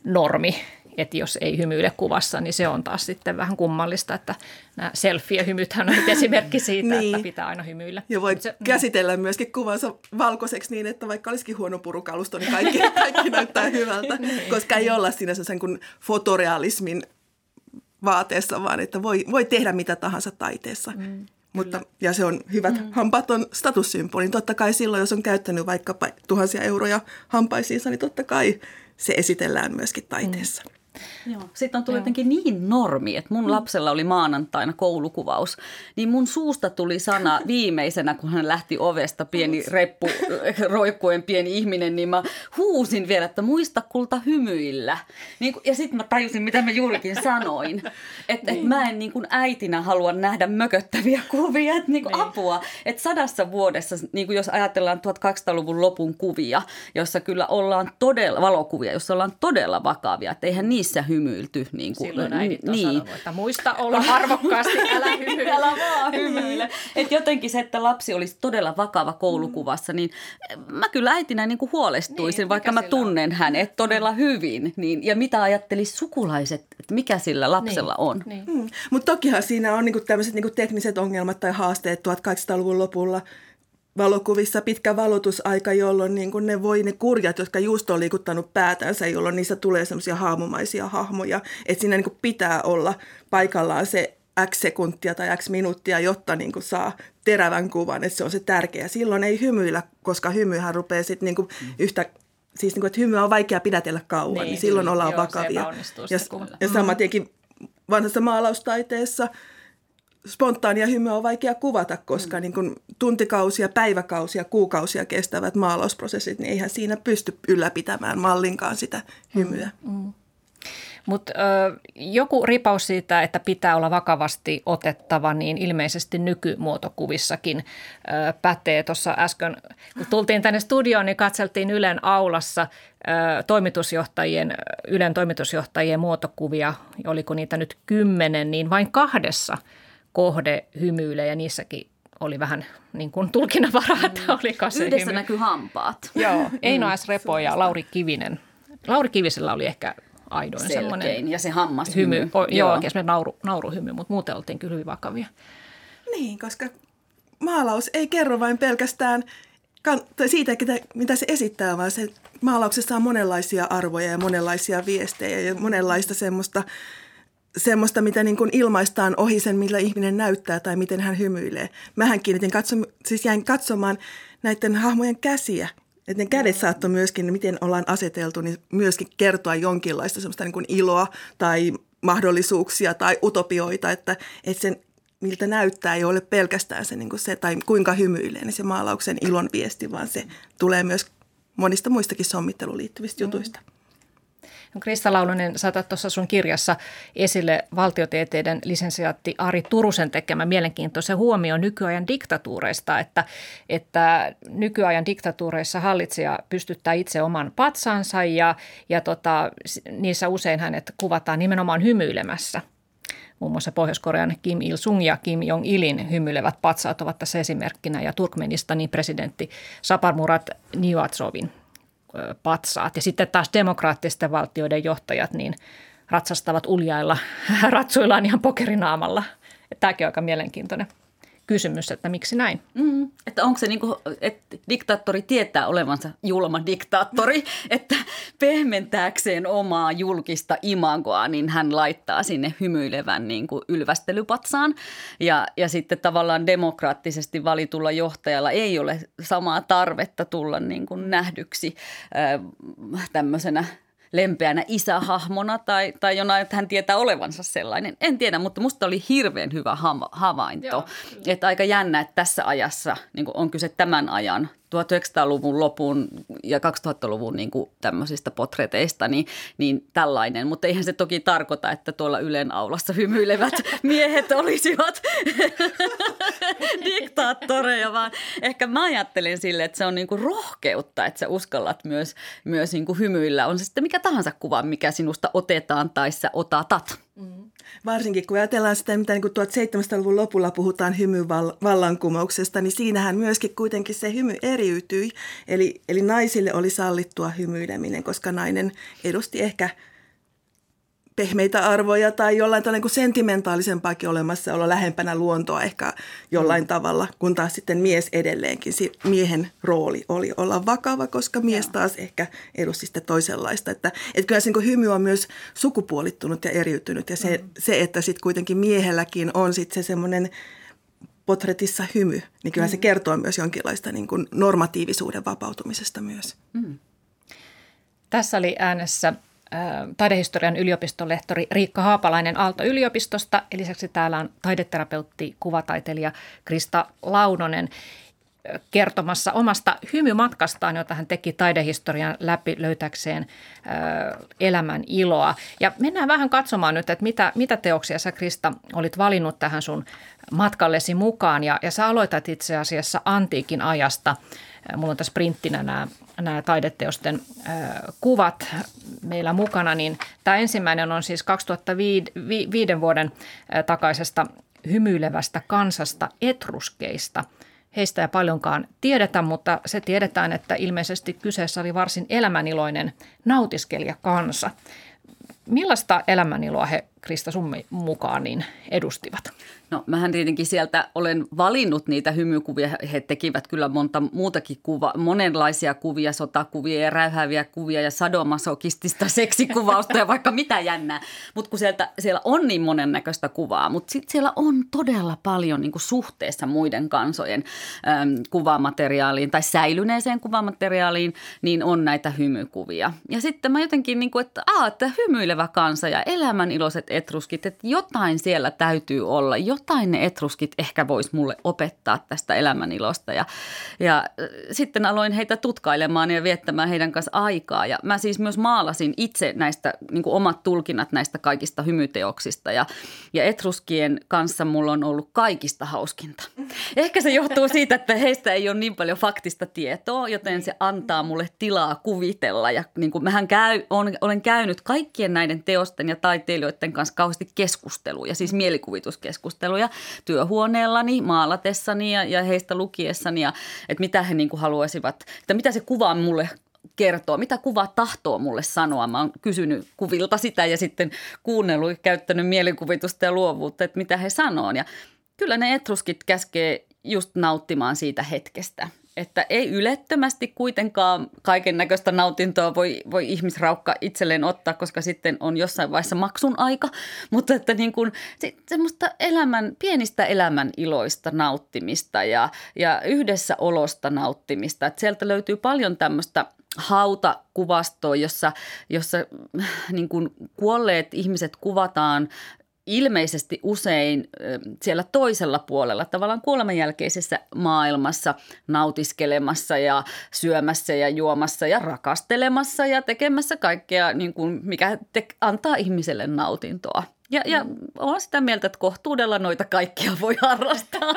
normi. että jos ei hymyile kuvassa, niin se on taas sitten vähän kummallista, että nämä selfie-hymythän on esimerkki siitä, niin, että pitää aina hymyillä. Ja voi se, käsitellä no. myöskin kuvansa valkoiseksi niin, että vaikka olisikin huono purukalusto, niin kaikki, kaikki näyttää hyvältä, niin, koska ei olla siinä sen kuin fotorealismin vaateessa, vaan että voi, voi tehdä mitä tahansa taiteessa. Mm. Mutta, ja se on hyvät mm. hampaat on statussymbolin. Totta kai silloin, jos on käyttänyt vaikkapa tuhansia euroja hampaisiinsa, niin totta kai se esitellään myöskin taiteessa. Mm. Joo. Sitten on tullut Joo. jotenkin niin normi, että mun lapsella oli maanantaina koulukuvaus, niin mun suusta tuli sana viimeisenä, kun hän lähti ovesta, pieni reppu, roikkuen pieni ihminen, niin mä huusin vielä, että muista kulta hymyillä. Niin kun, ja sitten mä tajusin, mitä mä juurikin sanoin, että niin. et mä en niin kun äitinä halua nähdä mököttäviä kuvia, että niin kun niin. apua. Että sadassa vuodessa, niin kun jos ajatellaan tuhatkahdeksansataaluvun lopun kuvia, jossa kyllä ollaan todella, valokuvia, jossa ollaan todella vakavia, että eihän niissä se hymyilty. Niin kuin, Silloin äidit on niin. sanonut, että muista olla arvokkaasti, älä hymyile. Älä vaan hymyile. Että jotenkin se, että lapsi olisi todella vakava koulukuvassa, niin mä kyllä äitinä niin kuin huolestuisin, niin, vaikka mä tunnen on? hänet todella hyvin. Niin, ja mitä ajattelisi sukulaiset, että mikä sillä lapsella niin. on. Niin. Mm. Mutta tokihan siinä on niin kuin tämmöiset niin kuin tekniset ongelmat tai haasteet tuhatkahdeksansataaluvun lopulla. Valokuvissa pitkä valotusaika, jolloin niin kuin ne voi ne kurjat, jotka just on liikuttanut päätänsä, jolloin niissä tulee semmoisia haamumaisia hahmoja. Että siinä niin kuin pitää olla paikallaan se x sekuntia tai x minuuttia, jotta niin kuin saa terävän kuvan, että se on se tärkeä. Silloin ei hymyillä, koska hymyhän rupeaa sitten niin kuin mm. yhtä... Siis niin kuin, että hymyä on vaikea pidätellä kauan, niin, niin silloin niin, ollaan joo, vakavia. Ja, ja samatenkin vanhassa maalaustaiteessa... Spontaania hymyä on vaikea kuvata, koska mm. niin kun tuntikausia, päiväkausia, kuukausia kestävät maalausprosessit, niin eihän siinä pysty ylläpitämään mallinkaan sitä hymyä. Mm. Mm. Mutta joku ripaus siitä, että pitää olla vakavasti otettava, niin ilmeisesti nykymuotokuvissakin ö, pätee. Tuossa äsken, kun tultiin tänne studioon, niin katseltiin Ylen aulassa ö, toimitusjohtajien, Ylen toimitusjohtajien muotokuvia, oliko niitä nyt kymmenen, niin vain kahdessa kohde hymyilee ja niissäkin oli vähän niin kuin tulkinnanvaraa, että oliko se Yhdessä hymy. Näkyy hampaat. Joo, Eino S. Repo ja Lauri Kivinen. Lauri Kivisellä oli ehkä aidoin sellainen. Ja se hammashhymy. Hymy. O, joo, joo. Esimerkiksi nauru, nauruhymy, mutta muuten oltiin kyllä hyvin vakavia. Niin, koska maalaus ei kerro vain pelkästään siitä, mitä se esittää, vaan se maalauksessa on monenlaisia arvoja ja monenlaisia viestejä ja monenlaista semmoista, Semmoista, mitä niin kuin ilmaistaan ohi sen, millä ihminen näyttää tai miten hän hymyilee. Mähän kiinnitin katsom- siis jäin katsomaan näiden hahmojen käsiä. Että ne kädet saattoi myöskin, miten ollaan aseteltu, niin myöskin kertoa jonkinlaista semmoista niin kuin iloa tai mahdollisuuksia tai utopioita. Että, että sen, miltä näyttää, ei ole pelkästään se, niin kuin se tai kuinka hymyilee, niin se maalauksen ilon viesti, vaan se tulee myös monista muistakin sommitteluun liittyvistä jutuista. Krista Launonen, sä otat tuossa sun kirjassa esille valtiotieteiden lisensiaatti Ari Turusen tekemä mielenkiintoisen huomioon nykyajan diktatuureista, että, että nykyajan diktatuureissa hallitsija pystyttää itse oman patsansa ja, ja tota, niissä usein hänet kuvataan nimenomaan hymyilemässä. Muun muassa Pohjois-Korean Kim Il-sung ja Kim Jong-ilin hymyilevät patsaat ovat tässä esimerkkinä ja Turkmenistanin presidentti Saparmurat Niyazarovin patsaat. Ja sitten taas demokraattisten valtioiden johtajat niin ratsastavat uljailla ratsuillaan ihan pokerinaamalla. Tämäkin on aika mielenkiintoinen kysymys, että miksi näin? Mm, että onko se niin kuin, että diktaattori tietää olevansa julma diktaattori, että pehmentääkseen omaa julkista imagoa, niin hän laittaa sinne hymyilevän niin kuin ylvästelypatsaan. Ja, ja sitten tavallaan demokraattisesti valitulla johtajalla ei ole samaa tarvetta tulla niin kuin nähdyksi äh, tämmöisenä lempeänä isähahmona tai, tai jonain, että hän tietää olevansa sellainen. En tiedä, mutta musta oli hirveän hyvä havainto. Joo, että aika jännä, että tässä ajassa niin kuin on kyse tämän ajan tuhatyhdeksänsataaluvun lopun ja kaksituhattaluvun niin kuin tämmöisistä potreteista, niin, niin tällainen. Mutta eihän se toki tarkoita, että tuolla Ylen aulassa hymyilevät miehet olisivat diktaattoreja, vaan ehkä mä ajattelen sille, että se on niin kuin rohkeutta, että sä uskallat myös, myös niin kuin hymyillä. On se sitten mikä tahansa kuva, mikä sinusta otetaan tai sä otatat. Mm. Varsinkin kun ajatellaan sitä, mitä niin kuin seitsemäntoistasadan luvun lopulla puhutaan hymyvallankumouksesta, niin siinähän myöskin kuitenkin se hymy eriytyi. Eli, eli naisille oli sallittua hymyileminen, koska nainen edusti ehkä pehmeitä arvoja tai jollain tavalla niin sentimentaalisempaakin olemassa olla lähempänä luontoa ehkä jollain mm. tavalla, kun taas sitten mies edelleenkin, miehen rooli oli olla vakava, koska mies Joo. taas ehkä edusti sitä toisenlaista. Että, että kyllä se niin hymy on myös sukupuolittunut ja eriytynyt ja se, mm. se että sitten kuitenkin miehelläkin on sitten se semmoinen portretissa hymy, niin kyllä mm. se kertoo myös jonkinlaista niin kuin normatiivisuuden vapautumisesta myös. Mm. Tässä oli äänessä taidehistorian yliopistonlehtori Riikka Haapalainen Aalto-yliopistosta. Lisäksi täällä on taideterapeutti, kuvataiteilija Krista Launonen kertomassa omasta hymymatkastaan, jota hän teki taidehistorian läpi löytäkseen elämän iloa. Ja mennään vähän katsomaan nyt, että mitä, mitä teoksia sä, Krista, olit valinnut tähän sun matkallesi mukaan. Ja, ja sä aloitat itse asiassa antiikin ajasta. Mulla on tässä printtinä nämä, nämä taideteosten ö, kuvat meillä mukana, niin tämä ensimmäinen on siis kaksituhattaviisi vuoden takaisesta hymyilevästä kansasta etruskeista. Heistä ei paljonkaan tiedetä, mutta se tiedetään, että ilmeisesti kyseessä oli varsin elämäniloinen nautiskelija-kansa. Millaista elämäniloa he, Krista, sun mukaan niin edustivat? No mähän tietenkin sieltä olen valinnut niitä hymykuvia. He tekivät kyllä monta muutakin kuvaa, monenlaisia kuvia, sotakuvia ja räyhääviä kuvia ja sadomasokistista seksikuvausta ja vaikka mitä jännää. Mutta kun sieltä, siellä on niin monennäköistä kuvaa, mutta sitten siellä on todella paljon niin kuin suhteessa muiden kansojen äm, kuvamateriaaliin tai säilyneeseen kuvamateriaaliin, niin on näitä hymykuvia. Ja sitten mä jotenkin, niin kuin, että, aa, että hymyilevä kansa ja elämäniloiset etruskit, että jotain siellä täytyy olla, jotain ne etruskit ehkä vois mulle opettaa tästä elämänilosta ja, ja sitten aloin heitä tutkailemaan ja viettämään heidän kanssa aikaa ja mä siis myös maalasin itse näistä niin kuin omat tulkinnat näistä kaikista hymyteoksista ja, ja etruskien kanssa mulla on ollut kaikista hauskinta. Ehkä se johtuu siitä, että heistä ei ole niin paljon faktista tietoa, joten se antaa mulle tilaa kuvitella ja niin kuin mähän käy, on, olen käynyt kaikkien näiden teosten ja taiteilijoiden kanssa kauheasti keskusteluja, siis mielikuvituskeskusteluja. Työhuoneellani, maalatessani ja, ja heistä lukiessani, ja, että mitä he niin kuin haluaisivat, että mitä se kuva mulle kertoo, mitä kuva tahtoo mulle sanoa. Mä oon kysynyt kuvilta sitä ja sitten kuunnellut, käyttänyt mielikuvitusta ja luovuutta, että mitä he sanoo. Ja kyllä ne etruskit käskee just nauttimaan siitä hetkestä. Että ei ylettömästi kuitenkaan kaiken näköistä nautintoa voi, voi ihmisraukka itselleen ottaa, koska sitten on jossain vaiheessa maksun aika. Mutta että niin kuin semmoista elämän, pienistä elämän iloista nauttimista ja, ja yhdessäolosta nauttimista. Että sieltä löytyy paljon tämmöistä hautakuvastoa, jossa, jossa niin kuin kuolleet ihmiset kuvataan ilmeisesti usein siellä toisella puolella, tavallaan kuolemanjälkeisessä maailmassa nautiskelemassa ja syömässä ja juomassa ja rakastelemassa ja tekemässä kaikkea, niin kuin mikä te- antaa ihmiselle nautintoa. Ja, ja olen sitä mieltä, että kohtuudella noita kaikkia voi harrastaa.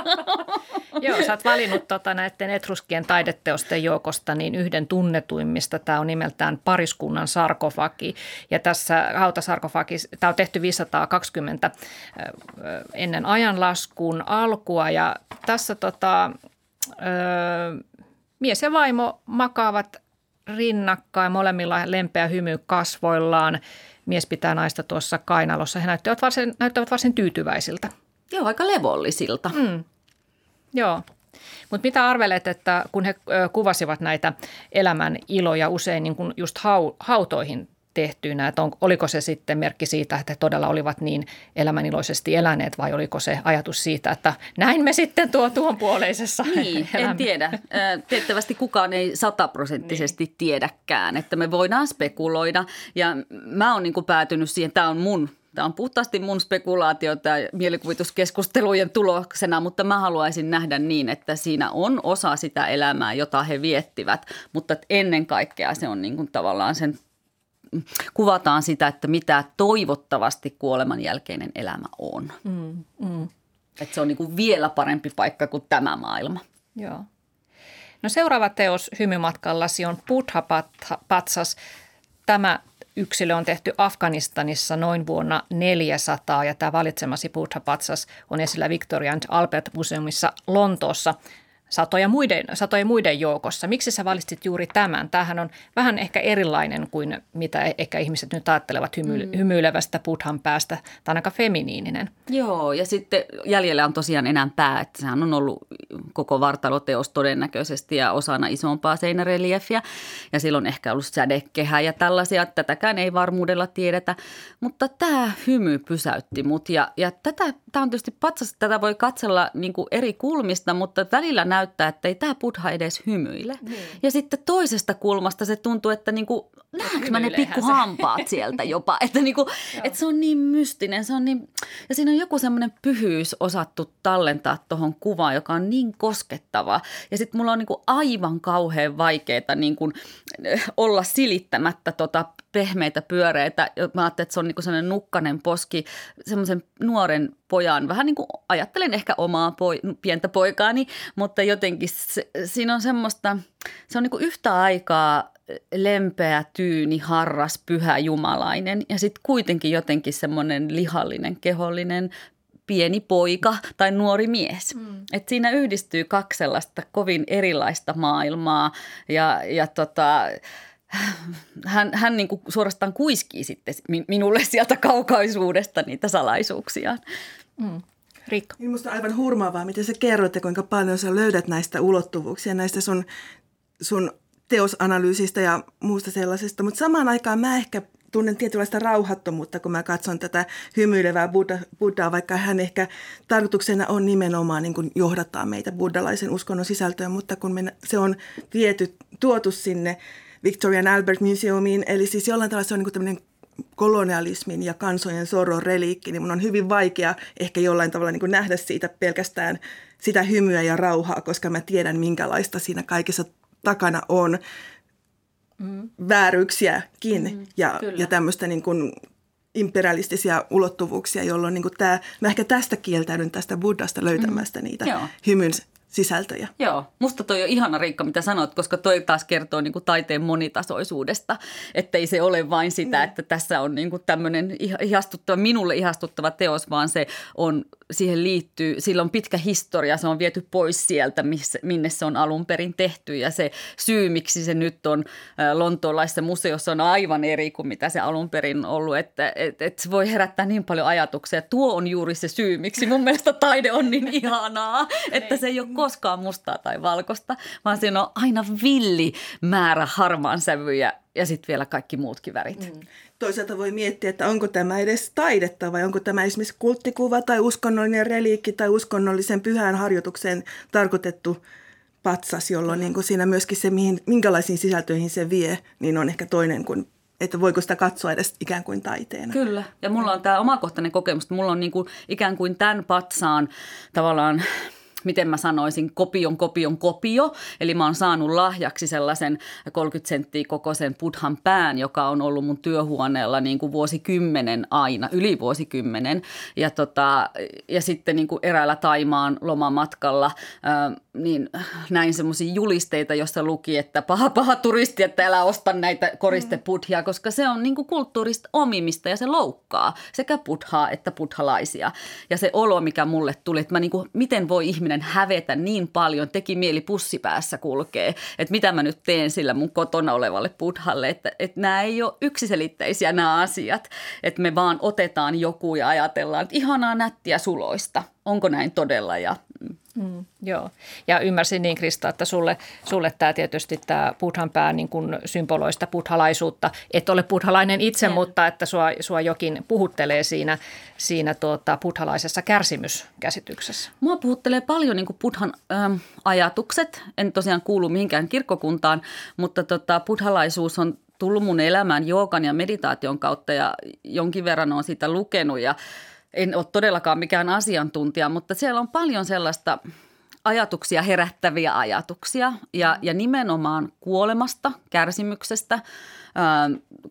Joo, sä oot valinnut tota, näiden etruskien taideteosten joukosta niin yhden tunnetuimmista. Tämä on nimeltään Pariskunnan sarkofagi. Ja tässä hautasarkofagi, tämä on tehty viisisataakaksikymmentä ennen ajanlaskun alkua. Ja tässä tota, ö, mies ja vaimo makaavat rinnakkain, molemmilla lempeä hymy kasvoillaan. Mies pitää naista tuossa kainalossa. He näyttävät varsin, näyttävät varsin tyytyväisiltä. Joo, aika levollisilta. Mm. Joo. Mutta mitä arvelet, että kun he kuvasivat näitä elämän iloja usein niin kun just hau, hautoihin tehtyinä, että on, oliko se sitten merkki siitä, että he todella olivat niin elämäniloisesti eläneet vai oliko se ajatus siitä, että näin me sitten tuo tuon puoleisessa niin, en tiedä. Tiettävästi kukaan ei sataprosenttisesti niin tiedäkään, että me voidaan spekuloida ja mä oon niin kuin päätynyt siihen, tämä on mun Tämä on puhtaasti mun spekulaatiota ja mielikuvituskeskustelujen tuloksena, mutta mä haluaisin nähdä niin, että siinä on osa sitä elämää, jota he viettivät, mutta ennen kaikkea se on niin kuin tavallaan sen, kuvataan sitä, että mitä toivottavasti kuoleman jälkeinen elämä on. Mm, mm. Että se on niin kuin vielä parempi paikka kuin tämä maailma. Joo. No seuraava teos hymymatkallasi on Buddha-patsas. Tämä yksilö on tehty Afganistanissa noin vuonna neljäsataa ja tämä valitsemasi Buddha-patsas on esillä Victoria and Albert-museumissa Lontoossa. satoja muiden, satoja muiden joukossa. Miksi sä valitsit juuri tämän? Tämähän on vähän ehkä erilainen kuin mitä ehkä ihmiset nyt ajattelevat hymy- mm. hymyilevästä Buddhan päästä. Tämä on aika feminiininen. Joo, ja sitten jäljellä on tosiaan enää pää. Että sehän on ollut koko vartaloteos todennäköisesti ja osana isompaa seinäreliefiä. Ja silloin ehkä ollut sädekehää ja tällaisia. Tätäkään ei varmuudella tiedetä. Mutta tämä hymy pysäytti mut. Ja, ja tätä, tämä on tietysti patsas, tätä voi katsella niin kuin eri kulmista, mutta välillä näyttää. Näyttää, että ei tämä Buddha edes hymyile. Mm. Ja sitten toisesta kulmasta se tuntuu, että niinku, näenkö mä ne pikkuhampaat sieltä jopa. Että niinku, et se on niin mystinen. Se on niin, ja siinä on joku semmoinen pyhyys osattu tallentaa tuohon kuvaan, joka on niin koskettava. Ja sitten mulla on niinku aivan kauhean vaikeaa niinku, olla silittämättä tota pehmeitä, pyöreitä. Mä ajattelin, että se on niinku sellainen nukkanen poski, semmoisen nuoren pojan. Vähän niin kuin ajattelen ehkä omaa poi- pientä poikaani, mutta jotenkin se, siinä on semmoista, se on niin kuin yhtä aikaa lempeä, tyyni, harras, pyhä, jumalainen ja sitten kuitenkin jotenkin semmoinen lihallinen, kehollinen, pieni poika tai nuori mies. Mm. Et siinä yhdistyy kaksi sellaista kovin erilaista maailmaa ja, ja tota... Hän, hän niin kuin suorastaan kuiskii sitten minulle sieltä kaukaisuudesta niitä salaisuuksiaan. Mm. Riikka. Minusta on aivan hurmaavaa, miten sä kerrot ja kuinka paljon sä löydät näistä ulottuvuuksia, näistä sun, sun teosanalyysistä ja muusta sellaisesta. Mutta samaan aikaan mä ehkä tunnen tietynlaista rauhattomuutta, kun mä katson tätä hymyilevää Buddha, Buddhaa, vaikka hän ehkä tarkoituksena on nimenomaan niin kuin johdattaa meitä buddhalaisen uskonnon sisältöön, mutta kun me, se on viety, tuotu sinne Victoria and Albert Museumiin, eli siis jollain tavalla se on niin tämmöinen kolonialismin ja kansojen sorron reliikki, niin mun on hyvin vaikea ehkä jollain tavalla niin nähdä siitä pelkästään sitä hymyä ja rauhaa, koska mä tiedän, minkälaista siinä kaikessa takana on mm. vääryyksiäkin mm, ja, ja tämmöistä niin kuin imperialistisia ulottuvuuksia, jolloin niin kuin tämä, mä ehkä tästä kieltäydyn tästä Buddhasta löytämästä mm. niitä Joo. hymyn sisältöjä. Joo. Musta toi on ihana, Riikka, mitä sanot, koska toi taas kertoo niinku taiteen monitasoisuudesta, ettei se ole vain sitä, mm. että tässä on niinku tämmöinen ihastuttava, minulle ihastuttava teos, vaan se on, siihen liittyy, sillä on pitkä historia, se on viety pois sieltä, missä, minne se on alun perin tehty ja se syy, miksi se nyt on lontoolaisessa museossa on aivan eri kuin mitä se alun perin on ollut, että et, et se voi herättää niin paljon ajatuksia. Tuo on juuri se syy, miksi mun mielestä taide on niin ihanaa, että se ei ole koskaan mustaa tai valkoista, vaan siinä on aina villi määrä harmaan sävyjä ja sitten vielä kaikki muutkin värit. Mm. Toisaalta voi miettiä, että onko tämä edes taidetta vai onko tämä esimerkiksi kulttikuva tai uskonnollinen reliikki tai uskonnollisen pyhään harjoitukseen tarkoitettu patsas, jolloin mm. niin kuin siinä myöskin se, mihin, minkälaisiin sisältöihin se vie, niin on ehkä toinen kuin että voiko sitä katsoa edes ikään kuin taiteena. Kyllä, ja mulla on tämä omakohtainen kokemus, että mulla on niin kuin ikään kuin tämän patsaan tavallaan miten mä sanoisin, kopion, kopion, kopio. Eli mä oon saanut lahjaksi sellaisen kolmekymmentä senttiä kokoisen Buddhan pään, joka on ollut mun työhuoneella niin kuin vuosikymmenen aina, yli vuosikymmenen. Ja, tota, ja sitten niin kuin eräällä Taimaan lomamatkalla äh, niin näin semmoisia julisteita, jossa luki, että paha, paha turisti, että älä osta näitä koristebuddhia, koska se on niin kuin kulttuurista omimista ja se loukkaa sekä buddhaa että buddhalaisia. Ja se olo, mikä mulle tuli, että mä niin kuin, miten voi ihminen hävetä niin paljon, teki mieli pussi päässä kulkee, että mitä mä nyt teen sillä mun kotona olevalle buddhalle, että, että nämä ei ole yksiselitteisiä nämä asiat, että me vaan otetaan joku ja ajatellaan, että ihanaa nättiä suloista, onko näin todella ja Mm, joo. Ja ymmärsin niin, Krista, että sulle, sulle tämä tietysti tämä Buddhan pää niin kuin symboloi sitä buddhalaisuutta. Et ole buddhalainen itse, mm. mutta että sua, sua jokin puhuttelee siinä, siinä tuota, buddhalaisessa kärsimyskäsityksessä. Mua puhuttelee paljon niin kuin buddhan ähm, ajatukset. En tosiaan kuulu mihinkään kirkkokuntaan, mutta tota, buddhalaisuus on tullut mun elämään joogan ja meditaation kautta ja jonkin verran olen siitä lukenut ja en ole todellakaan mikään asiantuntija, mutta siellä on paljon sellaista ajatuksia, herättäviä ajatuksia ja, ja nimenomaan kuolemasta, kärsimyksestä,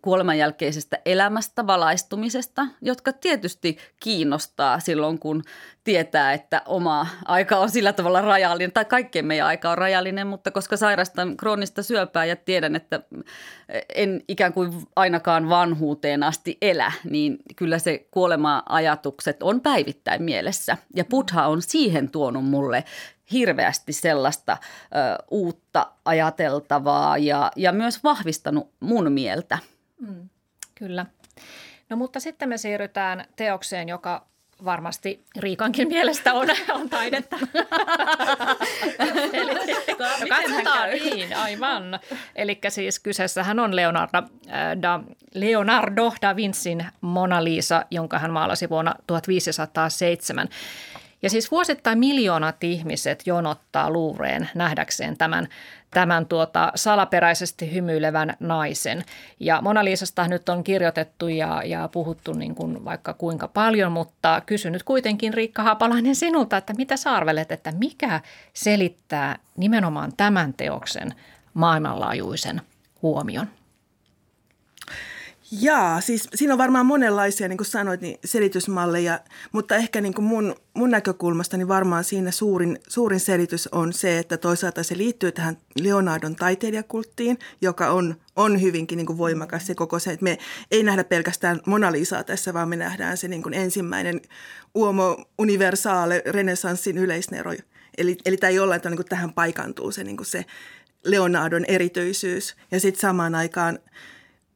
kuolemanjälkeisestä elämästä, valaistumisesta, jotka tietysti kiinnostaa silloin, kun tietää, että oma aika on sillä tavalla rajallinen, tai kaikkien meidän aika on rajallinen, mutta koska sairastan kroonista syöpää ja tiedän, että en ikään kuin ainakaan vanhuuteen asti elä, niin kyllä se kuolema-ajatukset on päivittäin mielessä. Ja Buddha on siihen tuonut mulle hirveästi sellaista ö, uutta ajateltavaa ja, ja myös vahvistanut mun mieltä. Mm, kyllä. No mutta sitten me siirrytään teokseen, joka varmasti Riikankin mielestä on, on taidetta. Eli, no, katsotaan niin, aivan. Elikkä siis kyseessähän on Leonardo da, Leonardo da Vincin Mona Lisa, jonka hän maalasi vuonna tuhatviisisataaseitsemän. Ja siis vuosittain miljoonat ihmiset jonottaa Louvreen nähdäkseen tämän, tämän tuota salaperäisesti hymyilevän naisen. Ja Mona Lisasta nyt on kirjoitettu ja, ja puhuttu niin kuin vaikka kuinka paljon, mutta kysyn nyt kuitenkin Riikka Haapalainen sinulta, että mitä sä arvelet, että mikä selittää nimenomaan tämän teoksen maailmanlaajuisen huomion? Jaa, siis siinä on varmaan monenlaisia, niin kuin sanoit, niin selitysmalleja, mutta ehkä niin kuin mun, mun näkökulmasta niin varmaan siinä suurin, suurin selitys on se, että toisaalta se liittyy tähän Leonardon taiteilijakulttiin, joka on, on hyvinkin niin kuin voimakas se koko se, että me ei nähdä pelkästään Mona Lisaa tässä, vaan me nähdään se niin kuin ensimmäinen uomo universaale renessanssin yleisnero. Eli, eli tämä ei olla, että niin kuin tähän paikantuu se, niin kuin se Leonardon erityisyys ja sitten samaan aikaan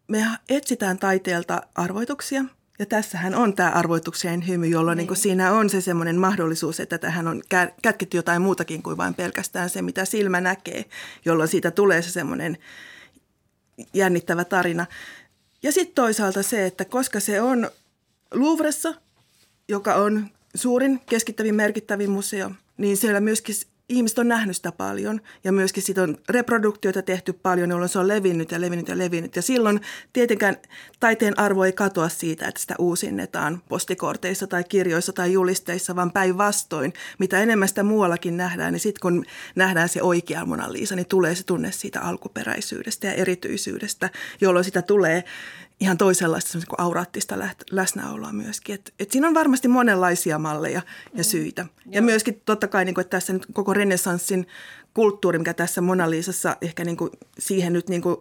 me etsitään taiteelta arvoituksia, ja tässähän on tämä arvoituksien hymy, jolloin niin. Niin siinä on se semmoinen mahdollisuus, että tähän on kätketty jotain muutakin kuin vain pelkästään se, mitä silmä näkee, jolloin siitä tulee se semmoinen jännittävä tarina. Ja sitten toisaalta se, että koska se on Louvressa, joka on suurin, keskittävin, merkittävin museo, niin siellä myöskin ihmiset on nähnyt sitä paljon ja myöskin siitä on reproduktioita tehty paljon, jolloin se on levinnyt ja levinnyt ja levinnyt. Ja silloin tietenkään taiteen arvo ei katoa siitä, että sitä uusinnetaan postikorteissa tai kirjoissa tai julisteissa, vaan päinvastoin. Mitä enemmän sitä muuallakin nähdään, niin sitten kun nähdään se oikea Mona Lisa, niin tulee se tunne siitä alkuperäisyydestä ja erityisyydestä, jolloin sitä tulee ihan toisenlaista kuin auraattista läsnäoloa myöskin. Et, et siinä on varmasti monenlaisia malleja ja syitä. Mm. Ja Joo. myöskin totta kai, niin kuin, että tässä nyt koko renessanssin kulttuuri, mikä tässä Mona Lisassa ehkä niin kuin, siihen nyt niin kuin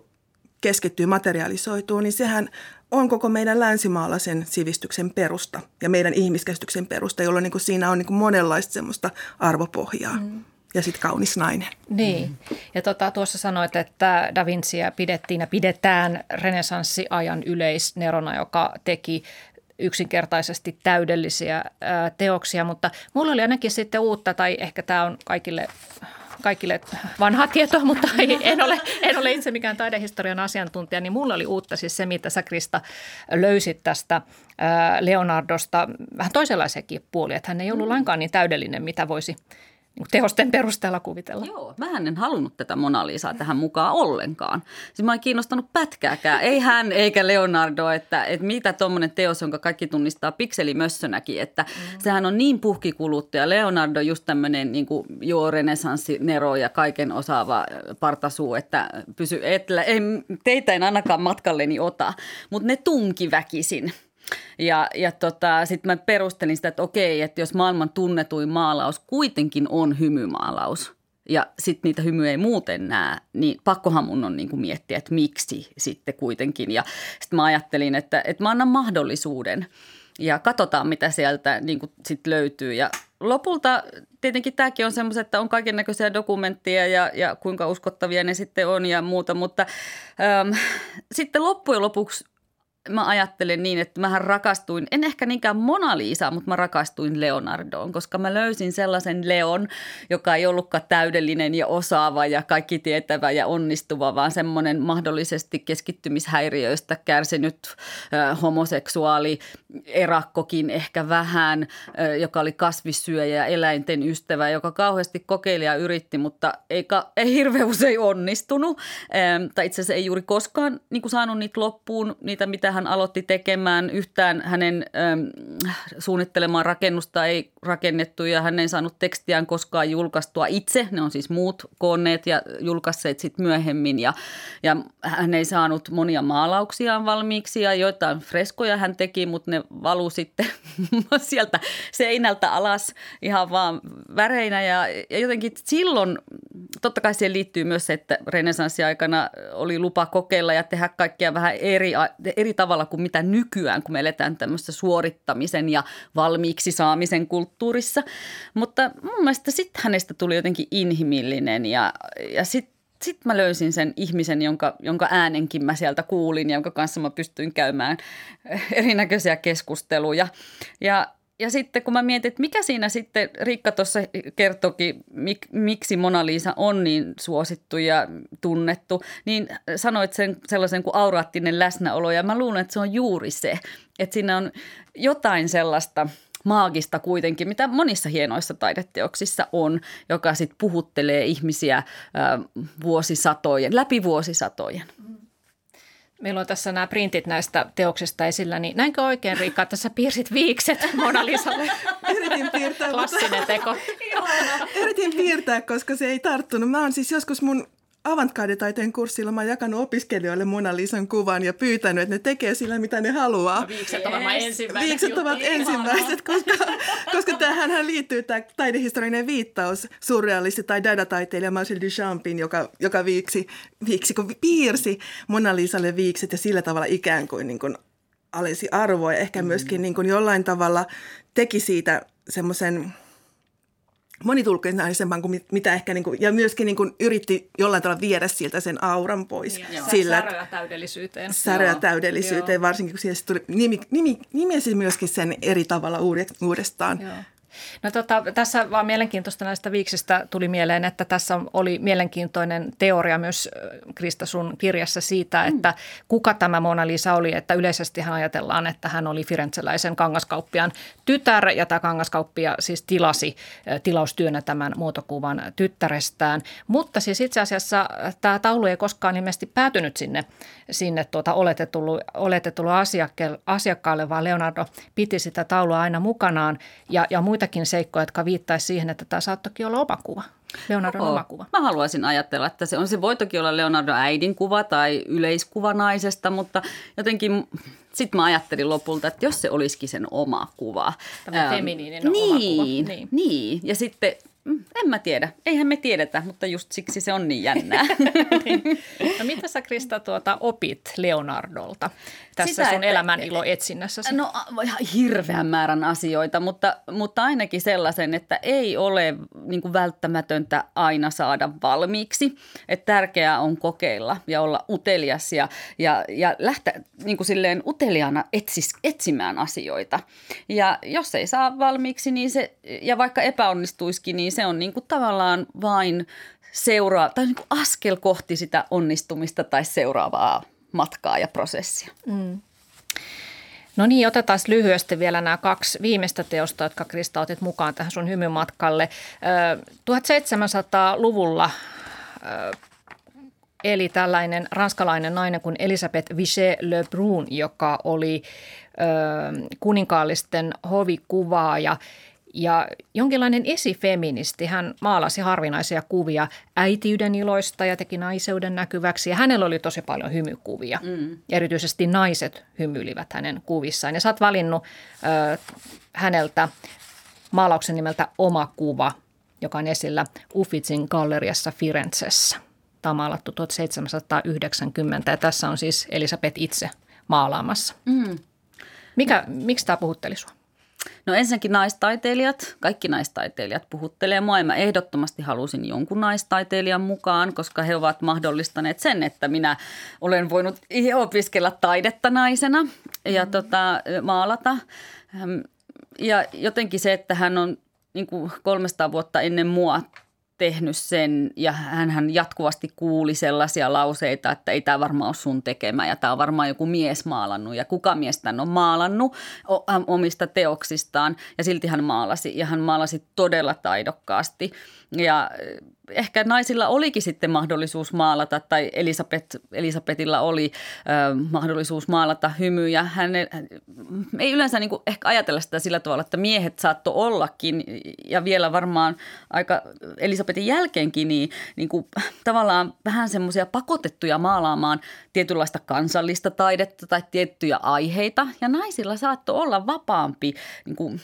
keskittyy, materialisoituu, niin sehän on koko meidän länsimaalaisen sivistyksen perusta ja meidän ihmiskäsityksen perusta, jolloin niin kuin, siinä on niin kuin monenlaista semmoista arvopohjaa. Mm. Ja sitten kaunis nainen. Niin. Ja tota, tuossa sanoit, että Da Vinciä pidettiin ja pidetään renessanssiajan yleisnerona, joka teki yksinkertaisesti täydellisiä ää, teoksia. Mutta mulla oli ainakin sitten uutta, tai ehkä tämä on kaikille, kaikille vanhaa tietoa, mutta ei, en, ole, en ole itse mikään taidehistorian asiantuntija, niin mulla oli uutta siis se, mitä sä Krista löysit tästä ää, Leonardosta. Vähän toisenlaisiakin puolia, että hän ei ollut lainkaan niin täydellinen, mitä voisi tehosten perusteella kuvitella. Joo, mä en halunnut tätä Mona Lisaa tähän mukaan ollenkaan. Siis mä en kiinnostanut pätkääkään, ei hän eikä Leonardo, että, että mitä tuommoinen teos, jonka kaikki tunnistaa pikselimössönäkin, että mm. sehän on niin puhkikuluttaja. Leonardo just tämmöinen niin kuin joo renessanssinero ja kaiken osaava partasuu, että pysy etelä, ei, teitä en ainakaan matkalleni ota, mutta ne tunki väkisin. Ja, ja tota, sitten mä perustelin sitä, että okei, että jos maailman tunnetuin maalaus kuitenkin on hymymaalaus ja sitten niitä hymyjä ei muuten näe, niin pakkohan mun on niinku miettiä, että miksi sitten kuitenkin. Ja sitten mä ajattelin, että, että mä annan mahdollisuuden ja katsotaan, mitä sieltä niinku sitten löytyy. Ja lopulta tietenkin tämäkin on semmoista, että on kaiken näköisiä dokumentteja ja, ja kuinka uskottavia ne sitten on ja muuta, mutta äm, sitten loppujen lopuksi mä ajattelen niin, että mähän rakastuin, en ehkä niinkään Mona Lisaa, mutta mä rakastuin Leonardoon, koska mä löysin sellaisen Leon, joka ei ollutkaan täydellinen ja osaava ja kaikki tietävä ja onnistuva, vaan semmoinen mahdollisesti keskittymishäiriöistä kärsinyt äh, homoseksuaali, erakkokin ehkä vähän, äh, joka oli kasvissyöjä ja eläinten ystävä, joka kauheasti kokeili ja yritti, mutta ei, ka- ei hirveän usein onnistunut. Ähm, tai itse asiassa ei juuri koskaan niin kuin saanut niitä loppuun, niitä mitä hän aloitti tekemään. Yhtään hänen ähm, suunnittelemaan rakennusta ei rakennettu ja hän ei saanut tekstiään koskaan julkaistua itse. Ne on siis muut koonneet ja julkaisseet sitten myöhemmin ja, ja hän ei saanut monia maalauksiaan valmiiksi ja joitain freskoja hän teki, mutta ne valu sitten sieltä seinältä alas ihan vaan väreinä ja, ja jotenkin silloin totta kai siihen liittyy myös se, että renesanssiaikana oli lupa kokeilla ja tehdä kaikkea vähän eri, eri tavalla kuin mitä nykyään, kun me eletään tämmöisessä suorittamisen ja valmiiksi saamisen kulttuurissa. Mutta mun mielestä sitten hänestä tuli jotenkin inhimillinen ja, ja sitten sit mä löysin sen ihmisen, jonka, jonka äänenkin mä sieltä kuulin ja jonka kanssa mä pystyin käymään erinäköisiä keskusteluja ja Ja sitten kun mä mietin, että mikä siinä sitten, Riikka tuossa kertoikin, mik, miksi Mona Lisa on niin suosittu ja tunnettu, niin sanoit sen sellaisen kuin auraattinen läsnäolo ja mä luulen, että se on juuri se, että siinä on jotain sellaista maagista kuitenkin, mitä monissa hienoissa taideteoksissa on, joka sitten puhuttelee ihmisiä äh, vuosisatojen, läpi vuosisatojen. Meillä on tässä nämä printit näistä teoksista esillä, niin näinkö oikein, Riikka, tässä piirsit viikset Mona Lisalle? Yritin piirtää. Klassinen teko. Yritin piirtää, koska se ei tarttunut. Mä oon siis joskus mun avantgarde-taiteen kurssilla, mä oon jakanut opiskelijoille Mona Lisan kuvan ja pyytänyt, että ne tekee sillä, mitä ne haluaa. No, viikset ovat ensimmäiset. Viikset ovat ensimmäiset, koska, koska tähän liittyy tämä taidehistoriallinen viittaus surrealisti- tai dada-taiteilija Marcel Duchampin, joka, joka viiksi, viiksi, kun piirsi Mona Lisalle viikset ja sillä tavalla ikään kuin, niin kuin alensi arvoa ja ehkä myöskin niin kuin jollain tavalla teki siitä semmoisen monitulkintaisempaan kuin mitä ehkä, niin kuin, ja myöskin niin kuin yritti jollain tavalla viedä sieltä sen auran pois. Joo. Sillä säröä täydellisyyteen. Säröä täydellisyyteen, varsinkin kun siellä tuli nimi, nimi, nimesi myöskin sen eri tavalla uudestaan. Joo. No tota, tässä vaan mielenkiintoista näistä viiksistä tuli mieleen, että tässä oli mielenkiintoinen teoria myös Krista sun kirjassa siitä, että mm. kuka tämä Mona Lisa oli, että yleisestihän ajatellaan, että hän oli firenzeläisen kangaskauppiaan tytär ja tämä kangaskauppia siis tilasi tilaustyönä tämän muotokuvan tyttärestään, mutta siis itse asiassa tämä taulu ei koskaan ilmeisesti päätynyt sinne, sinne tuota oletetulle, oletetulle asiakkaalle, vaan Leonardo piti sitä taulua aina mukanaan ja, ja muita seikkoja, jotka viittaisi siihen, että tämä saattokin olla oma kuva, Leonardon Oho. oma kuva. Mä haluaisin ajatella, että se on se voi toki olla Leonardon äidin kuva tai yleiskuva naisesta, mutta jotenkin sitten mä ajattelin lopulta, että jos se olisikin sen oma kuva. Tämä ähm, feminiininen niin, oma kuva. Niin, niin. Ja sitten en mä tiedä. Eihän me tiedetä, mutta just siksi se on niin jännää. niin. No mitä sä, Krista, tuota, opit Leonardolta tässä Sitä, sun että, elämän ilo etsinnässäsi? No hirveän määrän asioita, mutta, mutta ainakin sellaisen, että ei ole niin kuin välttämätöntä aina saada valmiiksi. Että tärkeää on kokeilla ja olla utelias ja, ja, ja lähteä niin kuin silleen uteliaana etsis, etsimään asioita. Ja jos ei saa valmiiksi, niin se, ja vaikka epäonnistuisikin, niin se on niin kuin tavallaan vain seuraa tai niin kuin askel kohti sitä onnistumista tai seuraavaa matkaa ja prosessia. Mm. No niin, otetaan lyhyesti vielä nämä kaksi viimeistä teosta, jotka Krista otit mukaan tähän sun hymymatkalle. tuhatseitsemänsataa-luvulla eli tällainen ranskalainen nainen kuin Elisabeth Vigée Le Brun, joka oli kuninkaallisten hovikuvaaja. Ja jonkinlainen esifeministi, hän maalasi harvinaisia kuvia äitiyden iloista ja teki naiseuden näkyväksi. Ja hänellä oli tosi paljon hymykuvia. Mm. Erityisesti naiset hymyilivät hänen kuvissaan. Ja sä oot valinnut ö, häneltä maalauksen nimeltä Oma kuva, joka on esillä Uffizin galleriassa Firenzessä. Tämä on maalattu tuhatseitsemänsataayhdeksänkymmentä ja tässä on siis Elisabeth itse maalaamassa. Mm. Mikä, miksi tämä puhutteli sua? No ensinnäkin naistaiteilijat, kaikki naistaiteilijat puhuttelee mua ja mä ehdottomasti halusin jonkun naistaiteilijan mukaan, koska he ovat mahdollistaneet sen, että minä olen voinut opiskella taidetta naisena ja mm. tota, maalata. Ja jotenkin se, että hän on niin kuin kolmesataa vuotta ennen mua tehnyt sen ja hänhän jatkuvasti kuuli sellaisia lauseita, että ei tämä varmaan ole sun tekemä ja tämä on varmaan joku mies maalannut ja kuka mies tämän on maalannut omista teoksistaan ja silti hän maalasi ja hän maalasi todella taidokkaasti ja ehkä naisilla olikin sitten mahdollisuus maalata, tai Elisabeth, Elisabetilla oli ö, mahdollisuus maalata hymyjä. Hän ei, ei yleensä niin kuin ehkä ajatella sitä sillä tavalla, että miehet saattoi ollakin, ja vielä varmaan aika Elisabetin jälkeenkin niin, niin kuin, tavallaan vähän semmoisia pakotettuja maalaamaan tietynlaista kansallista taidetta tai tiettyjä aiheita, ja naisilla saattoi olla vapaampi niin kuin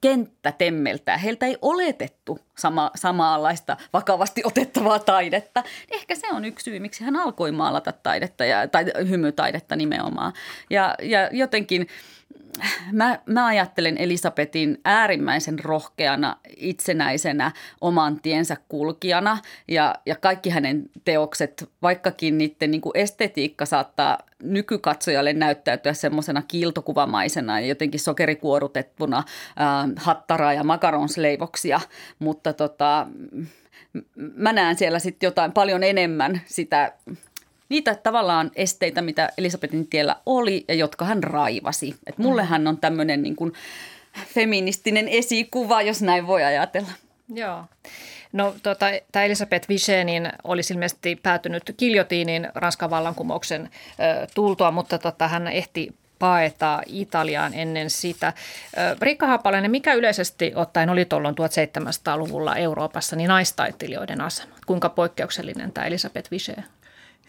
kenttä temmeltää. Heiltä ei oletettu sama, samanlaista vakavasti otettavaa taidetta. Ehkä se on yksi syy, miksi hän alkoi maalata taidetta ja, tai hymytaidetta nimenomaan. Ja, ja jotenkin mä, mä ajattelen Elisabetin äärimmäisen rohkeana, itsenäisenä, oman tiensä kulkijana. Ja, ja kaikki hänen teokset, vaikkakin niiden niin kuin estetiikka saattaa nykykatsojalle näyttäytyä semmoisena kiiltokuvamaisena ja jotenkin sokerikuorutettuna äh, hattaraa ja makaronsleivoksia, mutta tota, mä näen siellä sitten jotain paljon enemmän sitä, niitä tavallaan esteitä, mitä Elisabetin tiellä oli ja jotka hän raivasi. Et mulle hän on tämmöinen niin kuin feministinen esikuva, jos näin voi ajatella. Joo. No tota, tämä Elisabeth Vigée niin olisi ilmeisesti päätynyt giljotiinin Ranskan vallankumouksen ö, tultua, mutta tota, hän ehti paeta Italiaan ennen sitä. Ö, Riikka Haapalainen, mikä yleisesti ottaen oli tuolloin tuhatseitsemänsataa-luvulla Euroopassa niin naistaiteilijoiden asema? Kuinka poikkeuksellinen tämä Elisabeth Vigée?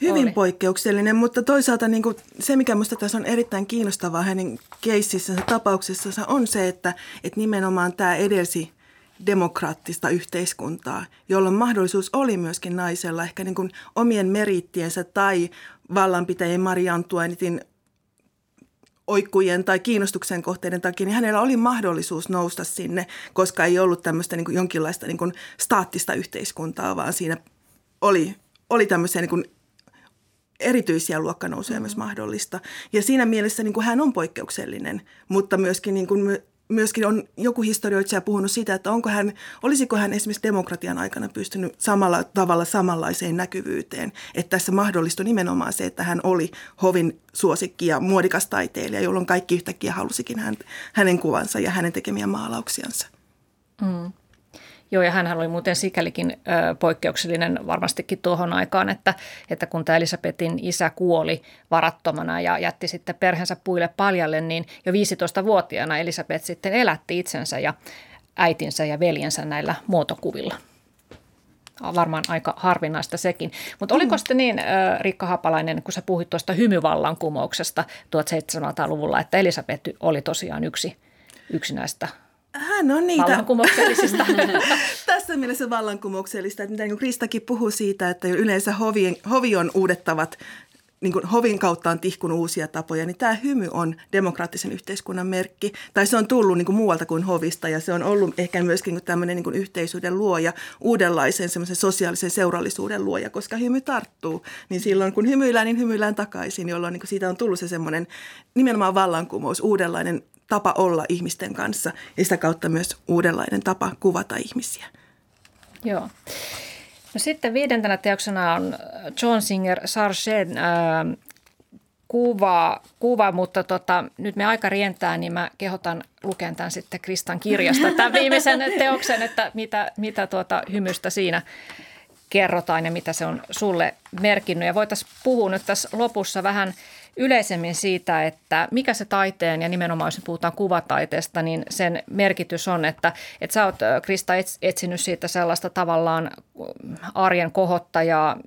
Hyvin oli poikkeuksellinen, mutta toisaalta niin kuin se, mikä minusta tässä on erittäin kiinnostavaa hänen keississänsä, tapauksessansa, on se, että, että nimenomaan tämä edelsi demokraattista yhteiskuntaa, jolloin mahdollisuus oli myöskin naisella ehkä niin kuin omien merittiensä tai vallanpitäjien Marie-Antoinetin oikkujen tai kiinnostuksen kohteiden takia, niin hänellä oli mahdollisuus nousta sinne, koska ei ollut tämmöistä niin kuin jonkinlaista niin kuin staattista yhteiskuntaa, vaan siinä oli, oli tämmöisiä niin kuin erityisiä luokkanousuja mm-hmm. myös mahdollista. Ja siinä mielessä niin kuin hän on poikkeuksellinen, mutta myöskin niin kuin Myöskin on joku historioitsija puhunut siitä, että onko hän, olisiko hän esimerkiksi demokratian aikana pystynyt samalla tavalla samanlaiseen näkyvyyteen. Että tässä mahdollistui nimenomaan se, että hän oli hovin suosikki ja muodikas taiteilija, jolloin kaikki yhtäkkiä halusikin hän, hänen kuvansa ja hänen tekemiä maalauksiansa. Mm. Joo, ja hänhän oli muuten sikälikin ö, poikkeuksellinen varmastikin tuohon aikaan, että, että kun tämä Elisabetin isä kuoli varattomana ja jätti sitten perheensä puille paljalle, niin jo viisitoistavuotiaana Elisabeth sitten elätti itsensä ja äitinsä ja veljensä näillä muotokuvilla. Varmaan aika harvinaista sekin. Mutta oliko sitten niin, ö, Riikka Haapalainen, kun sä puhuit tuosta hymyvallankumouksesta tuhatseitsemänsataa-luvulla, että Elisabeth oli tosiaan yksi, yksi näistä Hän on niitä vallankumouksellisista. Tässä mielessä vallankumouksellista, että niin Kristakin puhui siitä, että yleensä hovien, hovi on uudet tavat, niin kuin hovin kautta on tihkunut uusia tapoja, niin tämä hymy on demokraattisen yhteiskunnan merkki. Tai se on tullut niin kuin muualta kuin hovista, ja se on ollut ehkä myöskin niin tämmöinen niin kuin yhteisyyden luoja, uudenlaisen semmoisen sosiaalisen seurallisuuden luoja, koska hymy tarttuu. Niin silloin kun hymyillään, niin hymyillään takaisin, jolloin niin kuin siitä on tullut se semmoinen nimenomaan vallankumous, uudenlainen tapa olla ihmisten kanssa ja sitä kautta myös uudenlainen tapa kuvata ihmisiä. Joo. No sitten viidentenä teoksena on John Singer Sargent äh, kuva, kuva, mutta tota, nyt me aika rientää, niin mä kehotan lukemaan tämän sitten Kristan kirjasta tämän viimeisen teoksen, että mitä, mitä tuota hymystä siinä kerrotaan ja mitä se on sulle merkinnyt. Ja voitaisiin puhua nyt tässä lopussa vähän yleisemmin siitä, että mikä se taiteen ja nimenomaan jos puhutaan kuvataiteesta, niin sen merkitys on, että, että sä oot Krista etsinyt siitä sellaista tavallaan arjen kohottajaa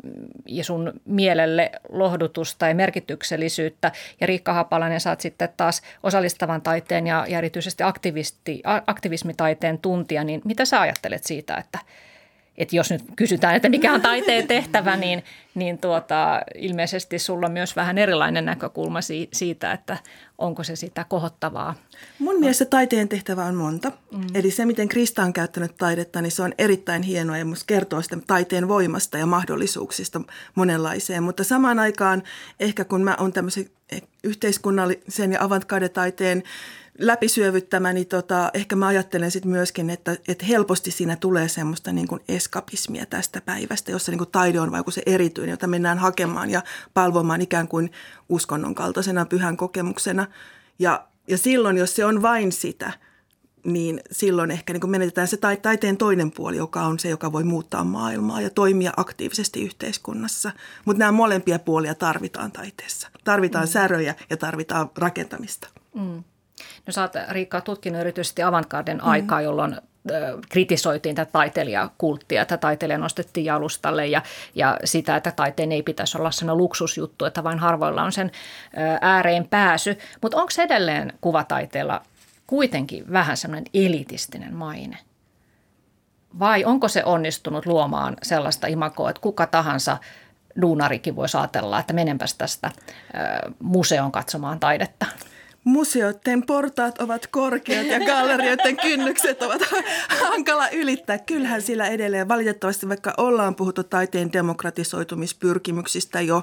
ja sun mielelle lohdutusta ja merkityksellisyyttä. Ja Riikka Haapalainen, sä oot sitten taas osallistavan taiteen ja, ja erityisesti aktivisti, aktivismitaiteen tuntija, niin mitä sä ajattelet siitä, että Että jos nyt kysytään, että mikä on taiteen tehtävä, niin, niin tuota, ilmeisesti sulla on myös vähän erilainen näkökulma si- siitä, että onko se sitä kohottavaa. Mun mielestä taiteen tehtävä on monta. Mm. Eli se, miten Krista on käyttänyt taidetta, niin se on erittäin hienoa ja musta kertoo sitä taiteen voimasta ja mahdollisuuksista monenlaiseen. Mutta samaan aikaan ehkä kun mä oon tämmöisen yhteiskunnallisen ja avantgarde-taiteen läpisyövyttämä, niin tota, ehkä mä ajattelen sitten myöskin, että, että helposti siinä tulee semmoista niin kuin eskapismia tästä päivästä, jossa niin kuin taide on vaikka se erityinen, jota mennään hakemaan ja palvomaan ikään kuin uskonnon kaltaisena pyhän kokemuksena. Ja, ja silloin, jos se on vain sitä, niin silloin ehkä niin kuin menetetään se taiteen toinen puoli, joka on se, joka voi muuttaa maailmaa ja toimia aktiivisesti yhteiskunnassa. Mutta nämä molempia puolia tarvitaan taiteessa. Tarvitaan mm. säröjä ja tarvitaan rakentamista. Mm. No sä oot, Riikka, tutkinut erityisesti avantgarden mm. aikaa, jolloin kritisoitiin tätä taiteilijakulttia, että taiteilija nostettiin jalustalle ja, ja sitä, että taiteen ei pitäisi olla sellainen luksusjuttu, että vain harvoilla on sen ääreen pääsy. Mutta onko edelleen kuvataiteella kuitenkin vähän sellainen elitistinen maine? Vai onko se onnistunut luomaan sellaista imagoa, että kuka tahansa duunarikin voisi ajatella, että menenpäs tästä museoon katsomaan taidetta? Museoiden portaat ovat korkeat ja gallerioiden kynnykset ovat hankala ylittää. Kyllähän sillä edelleen valitettavasti, vaikka ollaan puhuttu taiteen demokratisoitumispyrkimyksistä jo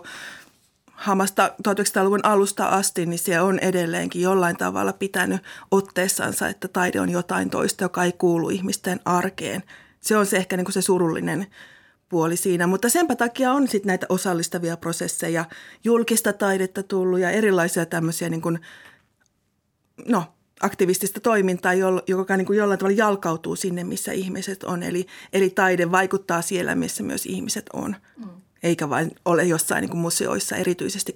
hamasta tuhatyhdeksänsataaluvun alusta asti, niin se on edelleenkin jollain tavalla pitänyt otteessansa, että taide on jotain toista, joka ei kuulu ihmisten arkeen. Se on se ehkä niin kuin se surullinen puoli siinä, mutta senpä takia on sitten näitä osallistavia prosesseja, julkista taidetta tullut ja erilaisia tämmöisiä niin kuin no, aktivistista toimintaa, joka niin kuin jollain tavalla jalkautuu sinne, missä ihmiset on. Eli, eli taide vaikuttaa siellä, missä myös ihmiset on, mm. eikä vain ole jossain niin kuin museoissa erityisesti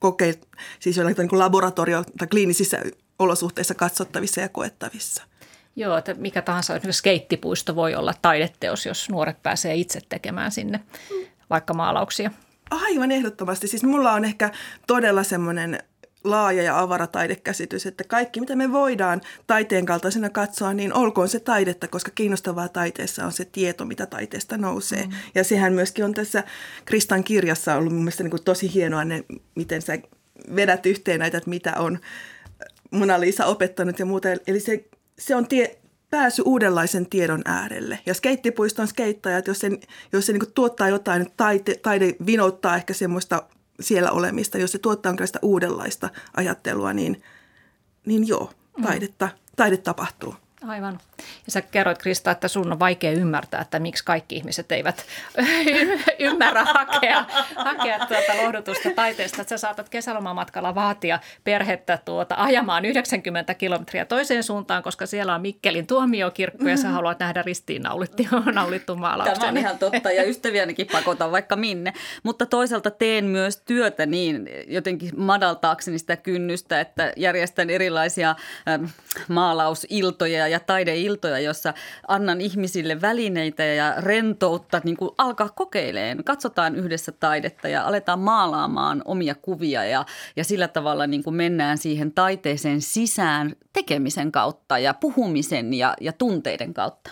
koke, siis jollain niin kuin laboratorio- tai kliinisissä olosuhteissa katsottavissa ja koettavissa. Joo, että mikä tahansa skeittipuisto voi olla taideteos, jos nuoret pääsee itse tekemään sinne mm. vaikka maalauksia. Aivan ehdottomasti. Siis mulla on ehkä todella semmoinen laaja ja avara taidekäsitys, että kaikki mitä me voidaan taiteen kaltaisena katsoa, niin olkoon se taidetta, koska kiinnostavaa taiteessa on se tieto, mitä taiteesta nousee. Mm. Ja sehän myöskin on tässä Kristan kirjassa ollut mun mielestä niin kuin tosi hienoa, ne, miten sä vedät yhteen näitä, että mitä on Mona Lisa opettanut ja muuta. Eli se, se on tie, pääsy uudenlaisen tiedon äärelle. Ja skeittipuiston skeittajat, jos se, jos se niin kuin tuottaa jotain, niin taide, taide vinouttaa ehkä semmoista siellä olemista, jos se tuottaa onkinlaista uudenlaista ajattelua, niin, niin joo, taidetta, taide tapahtuu. Aivan. Ja sä kerroit, Krista, että sun on vaikea ymmärtää, että miksi kaikki ihmiset eivät ymmärrä hakea, hakea tuota lohdutusta taiteesta. Että sä saatat kesälomamatkalla vaatia perhettä tuota ajamaan yhdeksänkymmentä kilometriä toiseen suuntaan, koska siellä on Mikkelin tuomiokirkko ja sä haluat nähdä ristiinnaulittu maalauksen. Tämä on ihan totta ja ystäviänikin pakotan vaikka minne. Mutta toisaalta teen myös työtä niin jotenkin madaltaakseni sitä kynnystä, että järjestän erilaisia maalausiltoja ja taideiltoja, jossa annan ihmisille välineitä ja rentoutta, niin kuin alkaa kokeileen. Katsotaan yhdessä taidetta ja aletaan maalaamaan omia kuvia ja, ja sillä tavalla niin kuin mennään siihen taiteeseen sisään tekemisen kautta ja puhumisen ja, ja tunteiden kautta.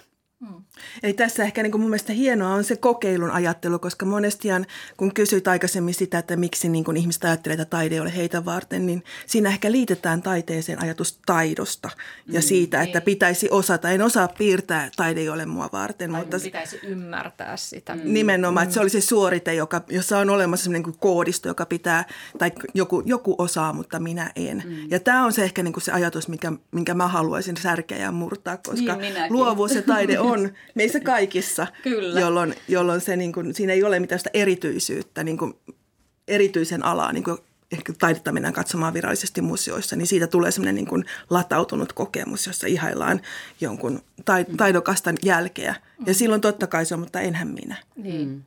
Hmm. Eli tässä ehkä niin kuin mun mielestä hienoa on se kokeilun ajattelu, koska monestihan kun kysyit aikaisemmin sitä, että miksi niin kuin ihmiset ajattelee, että taide ei ole heitä varten, niin siinä ehkä liitetään taiteeseen ajatus taidosta ja hmm. siitä, että pitäisi osata. En osaa piirtää, taide ei ole mua varten. Tai mutta pitäisi ymmärtää sitä. Nimenomaan, että se oli se suorite, joka, jossa on olemassa sellainen koodisto, joka pitää, tai joku, joku osaa, mutta minä en. Hmm. Ja tämä on se ehkä niin kuin se ajatus, mikä, minkä mä haluaisin särkeä ja murtaa, koska niin, luovuus ja taide on. On meissä kaikissa, jolloin, jolloin se, niin kuin, siinä ei ole mitään sitä erityisyyttä, niin kuin erityisen alaa, niin kuin ehkä taidetta mennään katsomaan virallisesti museoissa, niin siitä tulee semmoinen niin kuin latautunut kokemus, jossa ihaillaan jonkun taid- taidokasta jälkeä. Ja silloin totta kai se on, mutta enhän minä. Niin.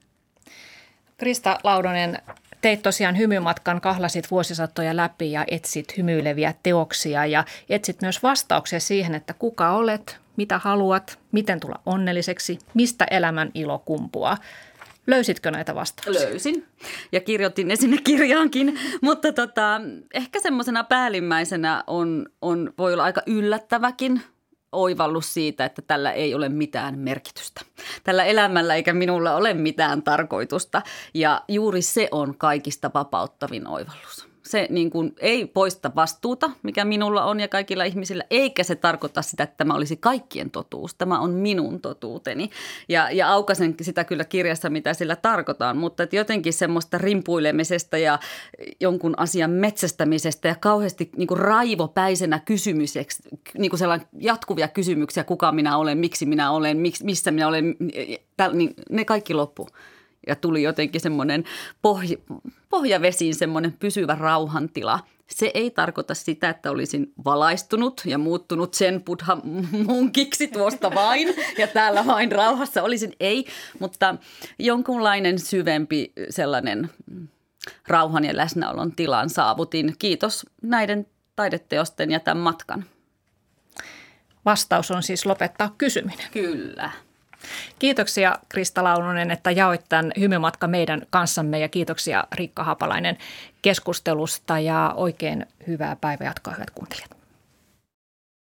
Krista Launonen, teit tosiaan hymymatkan, kahlasit vuosisatoja läpi ja etsit hymyileviä teoksia ja etsit myös vastauksia siihen, että kuka olet, mitä haluat, miten tulla onnelliseksi, mistä elämän ilo kumpuaa. Löysitkö näitä vastauksia? Löysin ja kirjoitin ne sinne kirjaankin, mutta tota, ehkä semmoisena päällimmäisenä on, on, voi olla aika yllättäväkin oivallus siitä, että tällä ei ole mitään merkitystä. Tällä elämällä eikä minulla ole mitään tarkoitusta ja juuri se on kaikista vapauttavin oivallus. Se niin kuin ei poista vastuuta, mikä minulla on ja kaikilla ihmisillä, eikä se tarkoita sitä, että tämä olisi kaikkien totuus. Tämä on minun totuuteni ja, ja aukaisen sitä kyllä kirjassa, mitä sillä tarkoitan, mutta että jotenkin semmoista rimpuilemisesta ja jonkun asian metsästämisestä ja kauheasti niin kuin raivopäisenä kysymykseksi, niin kuin sellainen jatkuvia kysymyksiä, kuka minä olen, miksi minä olen, miksi, missä minä olen, niin ne kaikki loppuu. Ja tuli jotenkin semmoinen pohj- pohjavesiin semmoinen pysyvä rauhantila Se ei tarkoita sitä, että olisin valaistunut ja muuttunut sen buddha-munkiksi tuosta vain ja täällä vain rauhassa olisin, ei, mutta jonkunlainen syvempi sellainen rauhan ja läsnäolon tilan saavutin. Kiitos näiden taideteosten ja tämän matkan. Vastaus on siis lopettaa kysyminen. Kyllä. Kiitoksia Krista Launonen, että jaoit tämän hymymatka meidän kanssamme ja kiitoksia Riikka Haapalainen keskustelusta ja oikein hyvää päivää jatkoa, hyvät kuuntelijat.